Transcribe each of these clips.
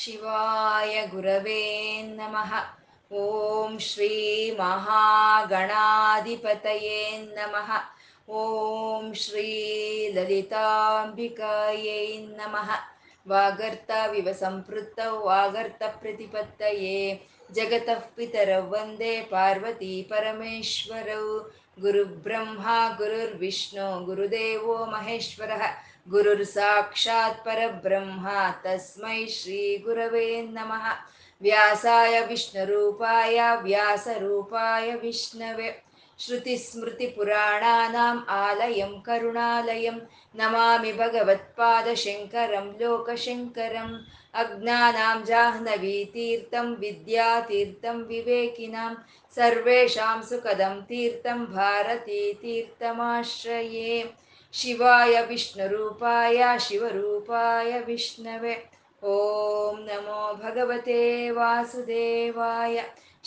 ಶಿವಾಯ ಗುರವೇ ನಮಃ. ಓಂ ಶ್ರೀ ಮಹಾಗಣಾಧಿಪತಯೇ ನಮಃ. ಓಂ ಶ್ರೀ ಲಲಿತಾಂಬಿಕಾಯೈ ನಮಃ. ವಾಗರ್ತ ವಿವ ಸಂಪೃತ್ತ ವಾಗರ್ತ ಪ್ರತಿಪತ್ತಯೇ ಜಗತಃ ಪಿತರೌ ವಂದೇ ಪಾರ್ವತೀ ಪರಮೇಶ್ವರೌ. ಗುರುಬ್ರಹ್ಮ ಗುರುರ್ವಿಷ್ಣು ಗುರುದೇವೋ ಮಹೇಶ್ವರ. ಗುರುರ್ ಸಾಕ್ಷಾತ್ ಪರಬ್ರಹ್ಮ ತಸ್ಮೈ ಶ್ರೀ ಗುರವೇ ನಮಃ. ವ್ಯಾಸಾಯ ವಿಷ್ಣುರೂಪಾಯ ವ್ಯಾಸರೂಪಾಯ ವಿಷ್ಣವೇ. ಶ್ರುತಿಸ್ಮೃತಿಪುರಾಣಾನಾಂ ಆಲಯಂ ಕರುಣಾಲಯಂ ನಮಾಮಿ ಭಗವತ್ಪಾದಶಂಕರಂ ಲೋಕಶಂಕರಂ. ಅಜ್ಞಾನಾಂ ಜಾಹ್ನವೀತೀರ್ಥಂ ವಿದ್ಯಾತೀರ್ಥಂ ವಿವೇಕಿನಾಂ ಸರ್ವೇಷಾಂ ಸುಖದಂ ತೀರ್ಥಂ ಭಾರತೀತೀರ್ಥಮಾಶ್ರಯೇ. ಶಿವಾಯ ವಿಷ್ಣುರೂಪಾಯ ಶಿವರೂಪಾಯ ವಿಷ್ಣವೇ. ಓಂ ನಮೋ ಭಗವತೆ ವಾಸುದೇವಾಯ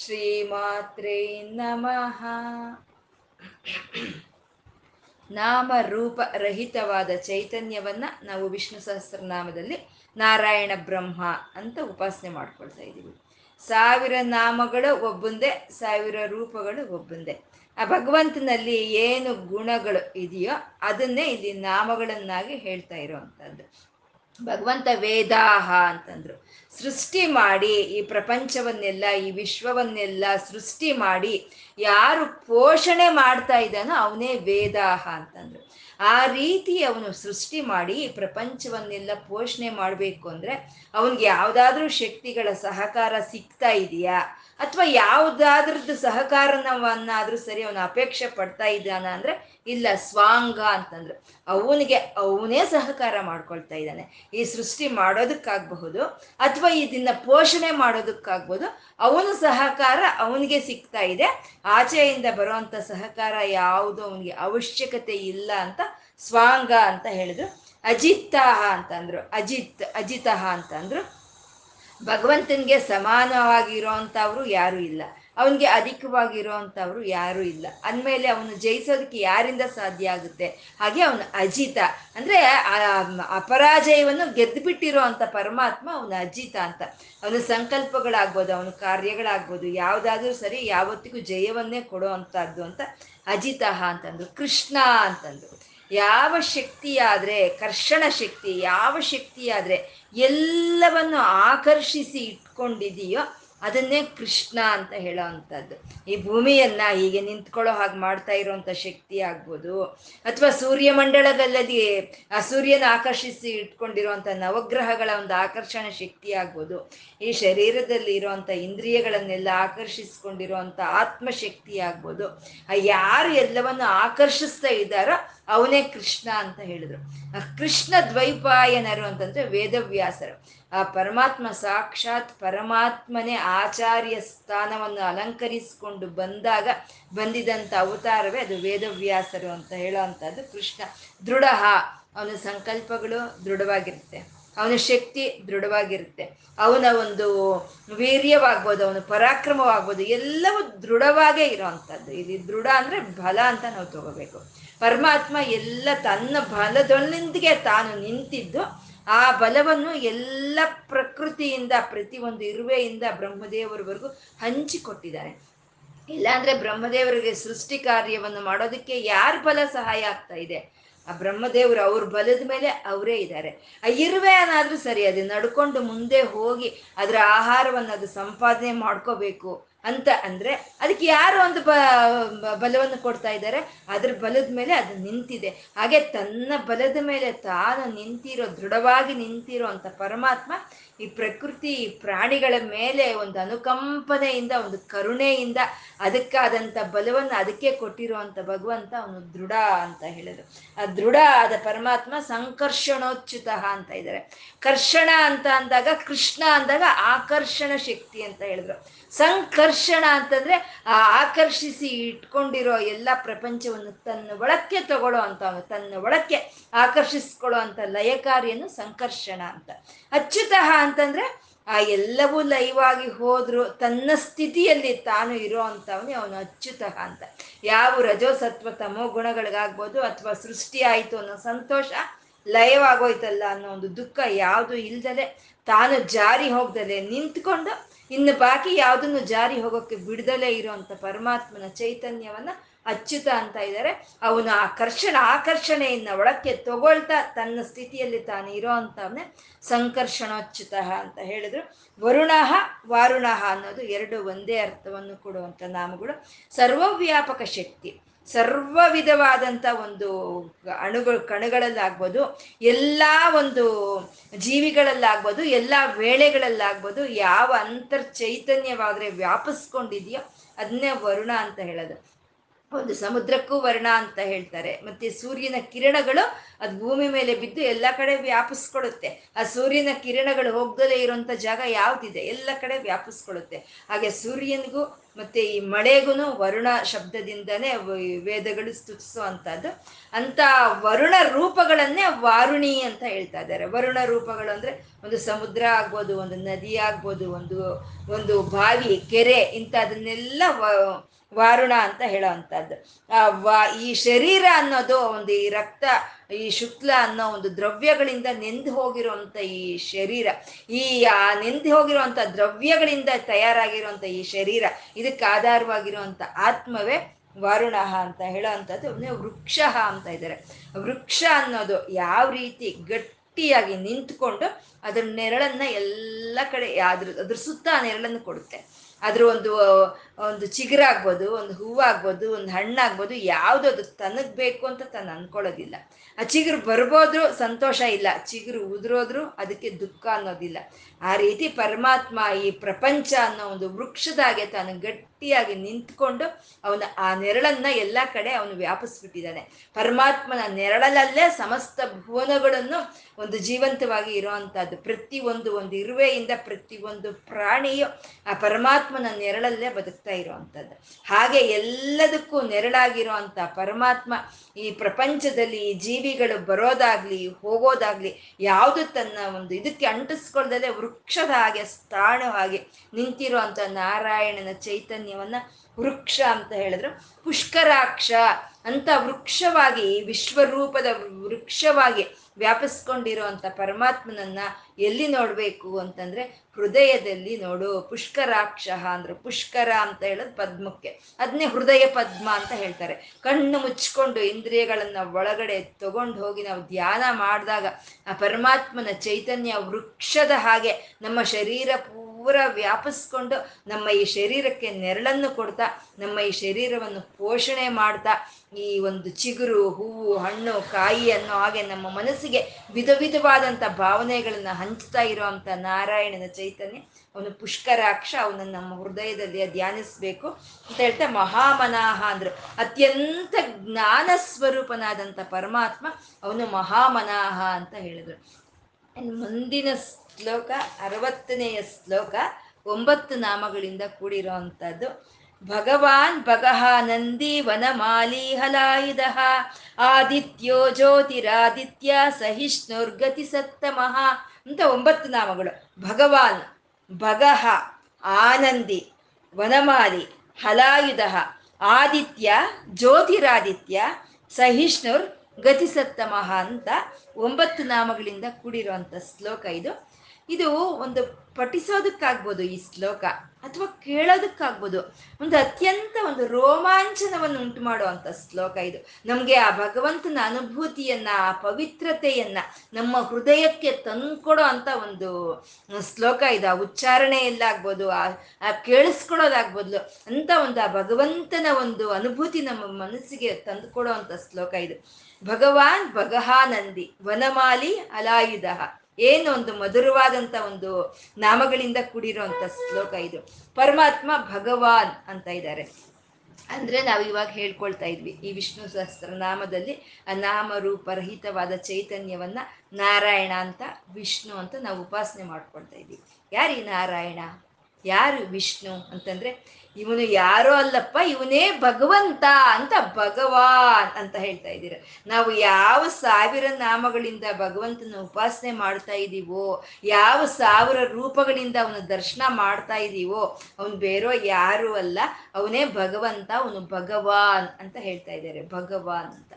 ಶ್ರೀಮಾತ್ರೇ ನಮಃ. ನಾಮರೂಪರಹಿತವಾದ ಚೈತನ್ಯವನ್ನು ನಾವು ವಿಷ್ಣು ಸಹಸ್ರನಾಮದಲ್ಲಿ ನಾರಾಯಣ ಬ್ರಹ್ಮ ಅಂತ ಉಪಾಸನೆ ಮಾಡ್ಕೊಳ್ತಾ ಇದ್ದೀವಿ. 1000 ನಾಮಗಳು ಒಬ್ಬೊಂದೇ, 1000 ರೂಪಗಳು ಒಬ್ಬೊಂದೇ. ಆ ಭಗವಂತನಲ್ಲಿ ಏನು ಗುಣಗಳು ಇದೆಯೋ ಅದನ್ನೇ ಇಲ್ಲಿ ನಾಮಗಳನ್ನಾಗಿ ಹೇಳ್ತಾ ಇರೋವಂಥದ್ದು. ಭಗವಂತ ವೇದಾಹ ಅಂತಂದ್ರು, ಸೃಷ್ಟಿ ಮಾಡಿ ಈ ಪ್ರಪಂಚವನ್ನೆಲ್ಲ ಈ ವಿಶ್ವವನ್ನೆಲ್ಲ ಸೃಷ್ಟಿ ಮಾಡಿ ಯಾರು ಪೋಷಣೆ ಮಾಡ್ತಾ ಇದ್ದಾನೋ ಅವನೇ ವೇದಾಹ ಅಂತಂದ್ರು. ಆ ರೀತಿ ಅವನು ಸೃಷ್ಟಿ ಮಾಡಿ ಈ ಪ್ರಪಂಚವನ್ನೆಲ್ಲ ಪೋಷಣೆ ಮಾಡಬೇಕು ಅಂದರೆ ಅವನಿಗೆ ಯಾವುದಾದ್ರೂ ಶಕ್ತಿಗಳ ಸಹಕಾರ ಸಿಗ್ತಾ ಇದೆಯಾ ಅಥವಾ ಯಾವುದಾದ್ರದ್ದು ಸಹಕಾರವನ್ನಾದರೂ ಸರಿ ಅವನು ಅಪೇಕ್ಷೆ ಪಡ್ತಾ ಇದ್ದಾನ ಅಂದರೆ ಇಲ್ಲ. ಸ್ವಾಂಗ ಅಂತಂದ್ರೆ ಅವನಿಗೆ ಅವನೇ ಸಹಕಾರ ಮಾಡ್ಕೊಳ್ತಾ ಇದ್ದಾನೆ. ಈ ಸೃಷ್ಟಿ ಮಾಡೋದಕ್ಕಾಗಬಹುದು ಅಥವಾ ಇದನ್ನ ಪೋಷಣೆ ಮಾಡೋದಕ್ಕಾಗ್ಬೋದು. ಅವನ ಸಹಕಾರ ಅವನಿಗೆ ಸಿಗ್ತಾ ಇದೆ, ಆಚೆಯಿಂದ ಬರುವಂಥ ಸಹಕಾರ ಯಾವುದು ಅವನಿಗೆ ಅವಶ್ಯಕತೆ ಇಲ್ಲ ಅಂತ ಸ್ವಾಂಗ ಅಂತ ಹೇಳಿದ್ರು. ಅಜಿತಃ ಅಂತಂದ್ರು, ಅಜಿತಃ ಅಂತಂದ್ರು ಭಗವಂತನಿಗೆ ಸಮಾನವಾಗಿರೋವಂಥವ್ರು ಯಾರೂ ಇಲ್ಲ, ಅವನಿಗೆ ಅಧಿಕವಾಗಿರೋವಂಥವ್ರು ಯಾರೂ ಇಲ್ಲ. ಅಂದಮೇಲೆ ಅವನು ಜಯಿಸೋದಕ್ಕೆ ಯಾರಿಂದ ಸಾಧ್ಯ ಆಗುತ್ತೆ? ಹಾಗೆ ಅವನು ಅಜಿತ ಅಂದರೆ ಅಪರಾಜಯವನ್ನು ಗೆದ್ದುಬಿಟ್ಟಿರೋ ಅಂಥ ಪರಮಾತ್ಮ ಅವನು ಅಜಿತ ಅಂತ. ಅವನ ಸಂಕಲ್ಪಗಳಾಗ್ಬೋದು, ಅವನ ಕಾರ್ಯಗಳಾಗ್ಬೋದು ಯಾವುದಾದ್ರೂ ಸರಿ ಯಾವತ್ತಿಗೂ ಜಯವನ್ನೇ ಕೊಡೋ ಅಂಥದ್ದು ಅಂತ ಅಜಿತ ಅಂತಂದ್ರು. ಕೃಷ್ಣ ಅಂತಂದ್ರು ಯಾವ ಶಕ್ತಿಯಾದರೆ, ಕರ್ಷಣ ಶಕ್ತಿ ಯಾವ ಶಕ್ತಿಯಾದರೆ ಎಲ್ಲವನ್ನು ಆಕರ್ಷಿಸಿ ಇಟ್ಕೊಂಡಿದೆಯೋ ಅದನ್ನೇ ಕೃಷ್ಣ ಅಂತ ಹೇಳೋ ಅಂಥದ್ದು. ಈ ಭೂಮಿಯನ್ನು ಹೀಗೆ ನಿಂತ್ಕೊಳ್ಳೋ ಹಾಗೆ ಮಾಡ್ತಾ ಇರೋವಂಥ ಶಕ್ತಿ ಆಗ್ಬೋದು ಅಥವಾ ಸೂರ್ಯಮಂಡಲದಲ್ಲಿ ಆ ಸೂರ್ಯನ ಆಕರ್ಷಿಸಿ ಇಟ್ಕೊಂಡಿರುವಂಥ ನವಗ್ರಹಗಳ ಒಂದು ಆಕರ್ಷಣ ಶಕ್ತಿ ಆಗ್ಬೋದು, ಈ ಶರೀರದಲ್ಲಿ ಇರುವಂಥ ಇಂದ್ರಿಯಗಳನ್ನೆಲ್ಲ ಆಕರ್ಷಿಸ್ಕೊಂಡಿರುವಂಥ ಆತ್ಮಶಕ್ತಿ ಆಗ್ಬೋದು. ಯಾರು ಎಲ್ಲವನ್ನು ಆಕರ್ಷಿಸ್ತಾ ಇದ್ದಾರೋ ಅವನೇ ಕೃಷ್ಣ ಅಂತ ಹೇಳಿದ್ರು. ಕೃಷ್ಣ ದ್ವೈಪಾಯನರು ಅಂತಂದ್ರೆ ವೇದವ್ಯಾಸರು. ಆ ಪರಮಾತ್ಮ ಸಾಕ್ಷಾತ್ ಪರಮಾತ್ಮನೇ ಆಚಾರ್ಯ ಸ್ಥಾನವನ್ನು ಅಲಂಕರಿಸಿಕೊಂಡು ಬಂದಿದಂಥ ಅವತಾರವೇ ಅದು ವೇದವ್ಯಾಸರು ಅಂತ ಹೇಳೋ ಅಂಥದ್ದು ಕೃಷ್ಣ. ದೃಢ, ಅವನ ಸಂಕಲ್ಪಗಳು ದೃಢವಾಗಿರುತ್ತೆ, ಅವನ ಶಕ್ತಿ ದೃಢವಾಗಿರುತ್ತೆ, ಅವನ ಒಂದು ವೀರ್ಯವಾಗ್ಬೋದು, ಅವನ ಪರಾಕ್ರಮವಾಗ್ಬೋದು, ಎಲ್ಲವೂ ದೃಢವಾಗೇ ಇರೋವಂಥದ್ದು. ಇಲ್ಲಿ ದೃಢ ಅಂದರೆ ಬಲ ಅಂತ ನಾವು ತಗೋಬೇಕು. ಪರಮಾತ್ಮ ಎಲ್ಲ ತನ್ನ ಬಲದೊಂದಿಗೆ ತಾನು ನಿಂತಿದ್ದು ಆ ಬಲವನ್ನು ಎಲ್ಲ ಪ್ರಕೃತಿಯಿಂದ ಪ್ರತಿಯೊಂದು ಇರುವೆಯಿಂದ ಬ್ರಹ್ಮದೇವರವರೆಗೂ ಹಂಚಿಕೊಟ್ಟಿದ್ದಾನೆ. ಇಲ್ಲಾಂದರೆ ಬ್ರಹ್ಮದೇವರಿಗೆ ಸೃಷ್ಟಿ ಕಾರ್ಯವನ್ನು ಮಾಡೋದಕ್ಕೆ ಯಾರ ಬಲ ಸಹಾಯ ಆಗ್ತಾ ಇದೆ? ಆ ಬ್ರಹ್ಮದೇವರು ಅವ್ರ ಬಲದ ಮೇಲೆ ಅವರೇ ಇದ್ದಾರೆ. ಆ ಇರುವೆ ಏನಾದರೂ ಸರಿ ಅದು ನಡ್ಕೊಂಡು ಮುಂದೆ ಹೋಗಿ ಅದರ ಆಹಾರವನ್ನು ಅದು ಸಂಪಾದನೆ ಮಾಡ್ಕೋಬೇಕು ಅಂತ ಅಂದರೆ ಅದಕ್ಕೆ ಯಾರು ಒಂದು ಬಲವನ್ನು ಕೊಡ್ತಾ ಇದ್ದಾರೆ, ಅದ್ರ ಬಲದ ಮೇಲೆ ಅದು ನಿಂತಿದೆ. ಹಾಗೆ ತನ್ನ ಬಲದ ಮೇಲೆ ತಾನು ನಿಂತಿರೋ, ದೃಢವಾಗಿ ನಿಂತಿರೋ ಅಂಥ ಪರಮಾತ್ಮ ಈ ಪ್ರಕೃತಿ ಈ ಪ್ರಾಣಿಗಳ ಮೇಲೆ ಒಂದು ಅನುಕಂಪನೆಯಿಂದ ಒಂದು ಕರುಣೆಯಿಂದ ಅದಕ್ಕಾದಂಥ ಬಲವನ್ನು ಅದಕ್ಕೆ ಕೊಟ್ಟಿರುವಂಥ ಭಗವಂತ ಅವನು ದೃಢ ಅಂತ ಹೇಳೋದು. ಆ ದೃಢ ಆದ ಪರಮಾತ್ಮ ಸಂಕರ್ಷಣೋಚ್ಯುತ ಅಂತ ಇದ್ದಾರೆ. ಕರ್ಷಣ ಅಂತ ಅಂದಾಗ, ಕೃಷ್ಣ ಅಂದಾಗ ಆಕರ್ಷಣ ಶಕ್ತಿ ಅಂತ ಹೇಳಿದ್ರು. ಸಂಕರ್ಷಣ ಅಂತಂದ್ರೆ ಆ ಆಕರ್ಷಿಸಿ ಇಟ್ಕೊಂಡಿರೋ ಎಲ್ಲ ಪ್ರಪಂಚವನ್ನು ತನ್ನ ಒಳಕ್ಕೆ ತಗೊಳ್ಳೋ ಅಂತವನು, ತನ್ನ ಒಳಕ್ಕೆ ಆಕರ್ಷಿಸ್ಕೊಳ್ಳೋ ಅಂತ ಲಯಕಾರಿಯನ್ನು ಸಂಕರ್ಷಣ ಅಂತ. ಅಚ್ಯುತಃ ಅಂತಂದ್ರೆ ಆ ಎಲ್ಲವೂ ಲಯವಾಗಿ ಹೋದ್ರು ತನ್ನ ಸ್ಥಿತಿಯಲ್ಲಿ ತಾನು ಇರೋ ಅಂಥವನೇ ಅವನು ಅಚ್ಯುತಃ ಅಂತ. ಯಾವ ರಜೋಸತ್ವ ತಮೋ ಗುಣಗಳಿಗಾಗ್ಬೋದು ಅಥವಾ ಸೃಷ್ಟಿ ಆಯಿತು ಅನ್ನೋ ಸಂತೋಷ ಲಯವಾಗೋಯ್ತಲ್ಲ ಅನ್ನೋ ಒಂದು ದುಃಖ ಯಾವುದು ಇಲ್ದಲೆ, ತಾನು ಜಾರಿ ಹೋಗ್ದಲೆ ನಿಂತ್ಕೊಂಡು ಇನ್ನು ಬಾಕಿ ಯಾವುದನ್ನು ಜಾರಿ ಹೋಗೋಕ್ಕೆ ಬಿಡದಲೇ ಇರೋಂಥ ಪರಮಾತ್ಮನ ಚೈತನ್ಯವನ್ನ ಅಚ್ಯುತ ಅಂತ ಇದ್ದಾರೆ. ಅವನು ಆಕರ್ಷಣೆಯನ್ನ ಒಳಕ್ಕೆ ತಗೊಳ್ತಾ ತನ್ನ ಸ್ಥಿತಿಯಲ್ಲಿ ತಾನು ಇರೋ ಅಂತವನ್ನೇ ಸಂಕರ್ಷಣೋಚ್ಯುತ ಅಂತ ಹೇಳಿದ್ರು. ವರುಣ ವಾರುಣ ಅನ್ನೋದು ಎರಡು ಒಂದೇ ಅರ್ಥವನ್ನು ಕೊಡುವಂಥ ನಾಮಗಳು. ಸರ್ವವ್ಯಾಪಕ ಶಕ್ತಿ, ಸರ್ವ ವಿಧವಾದಂಥ ಒಂದು ಅಣುಗಳು ಕಣಗಳಲ್ಲಾಗ್ಬೋದು, ಎಲ್ಲ ಒಂದು ಜೀವಿಗಳಲ್ಲಾಗ್ಬೋದು, ಎಲ್ಲ ವೇಳೆಗಳಲ್ಲಾಗ್ಬೋದು, ಯಾವ ಅಂತರ್ಚೈತನ್ಯವಾದರೆ ವ್ಯಾಪಿಸ್ಕೊಂಡಿದೆಯೋ ಅದನ್ನೇ ವರುಣ ಅಂತ ಹೇಳೋದು. ಒಂದು ಸಮುದ್ರಕ್ಕೂ ವರ್ಣ ಅಂತ ಹೇಳ್ತಾರೆ. ಮತ್ತೆ ಸೂರ್ಯನ ಕಿರಣಗಳು ಅದು ಭೂಮಿ ಮೇಲೆ ಬಿದ್ದು ಎಲ್ಲ ಕಡೆ ವ್ಯಾಪಿಸ್ಕೊಳ್ಳುತ್ತೆ. ಆ ಸೂರ್ಯನ ಕಿರಣಗಳು ಹೋಗ್ದಲೇ ಇರೋಂಥ ಜಾಗ ಯಾವುದಿದೆ ಎಲ್ಲ ಕಡೆ ವ್ಯಾಪಿಸ್ಕೊಳ್ಳುತ್ತೆ. ಹಾಗೆ ಸೂರ್ಯನಿಗೂ ಮತ್ತೆ ಈ ಮಳೆಗೂ ವರುಣ ಶಬ್ದದಿಂದನೇ ವೇದಗಳು ಸ್ತುತಿಸುವಂಥದ್ದು. ಅಂತ ವರುಣ ರೂಪಗಳನ್ನೇ ವಾರುಣಿ ಅಂತ ಹೇಳ್ತಾ ಇದ್ದಾರೆ. ವರುಣ ರೂಪಗಳು ಅಂದರೆ ಒಂದು ಸಮುದ್ರ ಆಗ್ಬೋದು, ಒಂದು ನದಿ ಆಗ್ಬೋದು, ಒಂದು ಬಾವಿ, ಕೆರೆ, ಇಂಥ ಅದನ್ನೆಲ್ಲ ವಾರುಣ ಅಂತ ಹೇಳೋ ಅಂಥದ್ದು. ಈ ಶರೀರ ಅನ್ನೋದು ಒಂದು ಈ ರಕ್ತ, ಈ ಶುಕ್ಲ ಅನ್ನೋ ಒಂದು ದ್ರವ್ಯಗಳಿಂದ ನೆಂದು ಹೋಗಿರುವಂಥ ಈ ಶರೀರ, ಈ ನೆಂದು ಹೋಗಿರುವಂಥ ದ್ರವ್ಯಗಳಿಂದ ತಯಾರಾಗಿರುವಂಥ ಈ ಶರೀರ, ಇದಕ್ಕೆ ಆಧಾರವಾಗಿರುವಂಥ ಆತ್ಮವೇ ವಾರುಣ ಅಂತ ಹೇಳೋ ಅಂಥದ್ದು. ವೃಕ್ಷ ಅಂತ ಇದ್ದಾರೆ. ವೃಕ್ಷ ಅನ್ನೋದು ಯಾವ ರೀತಿ ಗಟ್ಟಿಯಾಗಿ ನಿಂತ್ಕೊಂಡು ಅದ್ರ ನೆರಳನ್ನ ಎಲ್ಲ ಕಡೆ ಅದ್ರ ಸುತ್ತ ಆ ನೆರಳನ್ನು ಕೊಡುತ್ತೆ. ಅದ್ರ ಒಂದು ಚಿಗುರಾಗ್ಬೋದು, ಒಂದು ಹೂವಾಗ್ಬೋದು, ಒಂದು ಹಣ್ಣಾಗ್ಬೋದು, ಯಾವುದು ಅದು ತನಗೆ ಬೇಕು ಅಂತ ತಾನು ಅಂದ್ಕೊಳ್ಳೋದಿಲ್ಲ. ಆ ಚಿಗುರು ಬರ್ಬೋದ್ರೂ ಸಂತೋಷ ಇಲ್ಲ, ಚಿಗುರು ಉದುರೋದ್ರೂ ಅದಕ್ಕೆ ದುಃಖ ಅನ್ನೋದಿಲ್ಲ. ಆ ರೀತಿ ಪರಮಾತ್ಮ ಈ ಪ್ರಪಂಚ ಅನ್ನೋ ಒಂದು ವೃಕ್ಷದಾಗೆ ತಾನು ಗಟ್ಟಿಯಾಗಿ ನಿಂತ್ಕೊಂಡು ಅವನ ಆ ನೆರಳನ್ನು ಎಲ್ಲ ಕಡೆ ಅವನು ವ್ಯಾಪಿಸ್ಬಿಟ್ಟಿದ್ದಾನೆ. ಪರಮಾತ್ಮನ ನೆರಳಲ್ಲೇ ಸಮಸ್ತ ಭುವನಗಳನ್ನು ಒಂದು ಜೀವಂತವಾಗಿ ಇರೋವಂಥದ್ದು. ಪ್ರತಿ ಒಂದು ಇರುವೆಯಿಂದ ಪ್ರತಿಯೊಂದು ಪ್ರಾಣಿಯು ಆ ಪರಮಾತ್ಮನ ನೆರಳಲ್ಲೇ ಬದುಕ್ತಾ ಇರೋವಂಥದ್ದು. ಹಾಗೆ ಎಲ್ಲದಕ್ಕೂ ನೆರಳಾಗಿರೋ ಅಂಥ ಪರಮಾತ್ಮ ಈ ಪ್ರಪಂಚದಲ್ಲಿ ಈ ಜೀವಿಗಳು ಬರೋದಾಗ್ಲಿ ಹೋಗೋದಾಗ್ಲಿ ಯಾವುದು ತನ್ನ ಒಂದು ಇದಕ್ಕೆ ಅಂಟಿಸ್ಕೊಳ್ದಲೇ ವೃಕ್ಷದ ಹಾಗೆ ಸ್ಥಾಣವಾಗಿ ನಿಂತಿರುವಂಥ ನಾರಾಯಣನ ಚೈತನ್ಯವನ್ನ ವೃಕ್ಷ ಅಂತ ಹೇಳಿದ್ರು. ಪುಷ್ಕರಾಕ್ಷ ಅಂತ ವೃಕ್ಷವಾಗಿ, ವಿಶ್ವರೂಪದ ವೃಕ್ಷವಾಗಿ ವ್ಯಾಪಿಸ್ಕೊಂಡಿರುವಂಥ ಪರಮಾತ್ಮನನ್ನ ಎಲ್ಲಿ ನೋಡಬೇಕು ಅಂತಂದ್ರೆ ಹೃದಯದಲ್ಲಿ ನೋಡು. ಪುಷ್ಕರಾಕ್ಷ ಅಂದ್ರೆ ಪುಷ್ಕರ ಅಂತ ಹೇಳೋದು ಪದ್ಮಕ್ಕೆ, ಅದನ್ನೇ ಹೃದಯ ಪದ್ಮ ಅಂತ ಹೇಳ್ತಾರೆ. ಕಣ್ಣು ಮುಚ್ಕೊಂಡು ಇಂದ್ರಿಯಗಳನ್ನ ಒಳಗಡೆ ತಗೊಂಡು ಹೋಗಿ ನಾವು ಧ್ಯಾನ ಮಾಡಿದಾಗ ಆ ಪರಮಾತ್ಮನ ಚೈತನ್ಯ ವೃಕ್ಷದ ಹಾಗೆ ನಮ್ಮ ಶರೀರ ಪೂರ ವ್ಯಾಪಿಸ್ಕೊಂಡು ನಮ್ಮ ಈ ಶರೀರಕ್ಕೆ ನೆರಳನ್ನು ಕೊಡ್ತಾ, ನಮ್ಮ ಈ ಶರೀರವನ್ನು ಪೋಷಣೆ ಮಾಡ್ತಾ, ಈ ಒಂದು ಚಿಗುರು, ಹೂವು, ಹಣ್ಣು, ಕಾಯಿ ಅನ್ನೋ ಹಾಗೆ ನಮ್ಮ ಮನಸ್ಸಿಗೆ ವಿಧ ವಿಧವಾದಂಥ ಭಾವನೆಗಳನ್ನು ಹಂಚ್ತಾ ಇರುವಂಥ ನಾರಾಯಣನ ಚೈತನ್ಯ ಅವನು ಪುಷ್ಕರಾಕ್ಷ. ಅವನನ್ನು ನಮ್ಮ ಹೃದಯದಲ್ಲಿ ಧ್ಯಾನಿಸ್ಬೇಕು ಅಂತ ಹೇಳ್ತಾ ಮಹಾಮನಾಹ ಅಂದರು. ಅತ್ಯಂತ ಜ್ಞಾನ ಸ್ವರೂಪನಾದಂಥ ಪರಮಾತ್ಮ ಅವನು ಮಹಾಮನಾಹ ಅಂತ ಹೇಳಿದರು. ಮುಂದಿನ ಶ್ಲೋಕ 60ನೇ ಶ್ಲೋಕ 9 ನಾಮಗಳಿಂದ ಕೂಡಿರೋ ಅಂಥದ್ದು. ಭಗವಾನ್ ಭಗಃ ನಂದಿ ವನಮಾಲಿ ಹಲಾಯುಧಃ ಆದಿತ್ಯೋ ಜ್ಯೋತಿರಾದಿತ್ಯ ಸಹಿಷ್ಣುರ್ಗತಿ ಸತ್ತಮಃ ಅಂತ 9 ನಾಮಗಳು. ಭಗವಾನ್, ಭಗಃ, ಆನಂದಿ, ವನಮಾಲಿ, ಹಲಾಯುಧಃ, ಆದಿತ್ಯ, ಜ್ಯೋತಿರಾದಿತ್ಯ, ಸಹಿಷ್ಣುರ್, ಗತಿ ಸತ್ತಮಃ ಅಂತ 9 ನಾಮಗಳಿಂದ ಕೂಡಿರುವಂಥ ಶ್ಲೋಕ ಇದು. ಇದು ಒಂದು ಪಠಿಸೋದಕ್ಕಾಗ್ಬೋದು ಈ ಶ್ಲೋಕ, ಅಥವಾ ಕೇಳೋದಕ್ಕಾಗ್ಬೋದು. ಒಂದು ಅತ್ಯಂತ ಒಂದು ರೋಮಾಂಚನವನ್ನು ಉಂಟು ಮಾಡುವಂಥ ಶ್ಲೋಕ ಇದು. ನಮಗೆ ಆ ಭಗವಂತನ ಅನುಭೂತಿಯನ್ನ, ಆ ಪವಿತ್ರತೆಯನ್ನ ನಮ್ಮ ಹೃದಯಕ್ಕೆ ತಂದ್ಕೊಡೋ ಅಂತ ಒಂದು ಶ್ಲೋಕ ಇದು. ಆ ಉಚ್ಚಾರಣೆಯಲ್ಲಾಗ್ಬೋದು, ಆ ಕೇಳಿಸ್ಕೊಳೋದಾಗ್ಬೋದು ಅಂತ ಒಂದು ಆ ಭಗವಂತನ ಒಂದು ಅನುಭೂತಿ ನಮ್ಮ ಮನಸ್ಸಿಗೆ ತಂದುಕೊಡೋ ಅಂಥ ಶ್ಲೋಕ ಇದು. ಭಗವಾನ್ ಭಗಹಾನಂದಿ ವನಮಾಲಿ ಅಲಾಯುಧ, ಏನು ಒಂದು ಮಧುರವಾದಂಥ ಒಂದು ನಾಮಗಳಿಂದ ಕೂಡಿರೋಂಥ ಶ್ಲೋಕ ಇದು. ಪರಮಾತ್ಮ ಭಗವಾನ್ ಅಂತ ಇದ್ದಾರೆ ಅಂದರೆ ನಾವು ಇವಾಗ ಹೇಳ್ಕೊಳ್ತಾ ಇದ್ವಿ ಈ ವಿಷ್ಣು ಸಹಸ್ರನಾಮದಲ್ಲಿ ಆ ನಾಮರೂಪರಹಿತವಾದ ಚೈತನ್ಯವನ್ನ ನಾರಾಯಣ ಅಂತ, ವಿಷ್ಣು ಅಂತ ನಾವು ಉಪಾಸನೆ ಮಾಡ್ಕೊಳ್ತಾ ಇದ್ವಿ. ಯಾರು ಈ ನಾರಾಯಣ, ಯಾರು ವಿಷ್ಣು ಅಂತಂದ್ರೆ ಇವನು ಯಾರೋ ಅಲ್ಲಪ್ಪ, ಇವನೇ ಭಗವಂತ ಅಂತ ಭಗವಾನ್ ಅಂತ ಹೇಳ್ತಾ ಇದ್ದೀರ. ನಾವು ಯಾವ 1000 ನಾಮಗಳಿಂದ ಭಗವಂತನ ಉಪಾಸನೆ ಮಾಡ್ತಾ ಇದ್ದೀವೋ, ಯಾವ 1000 ರೂಪಗಳಿಂದ ಅವನ ದರ್ಶನ ಮಾಡ್ತಾ ಇದ್ದೀವೋ, ಅವನು ಬೇರೋ ಯಾರು ಅಲ್ಲ, ಅವನೇ ಭಗವಂತ, ಅವನು ಭಗವಾನ್ ಅಂತ ಹೇಳ್ತಾ ಇದ್ದಾರೆ. ಭಗವಾನ್ ಅಂತ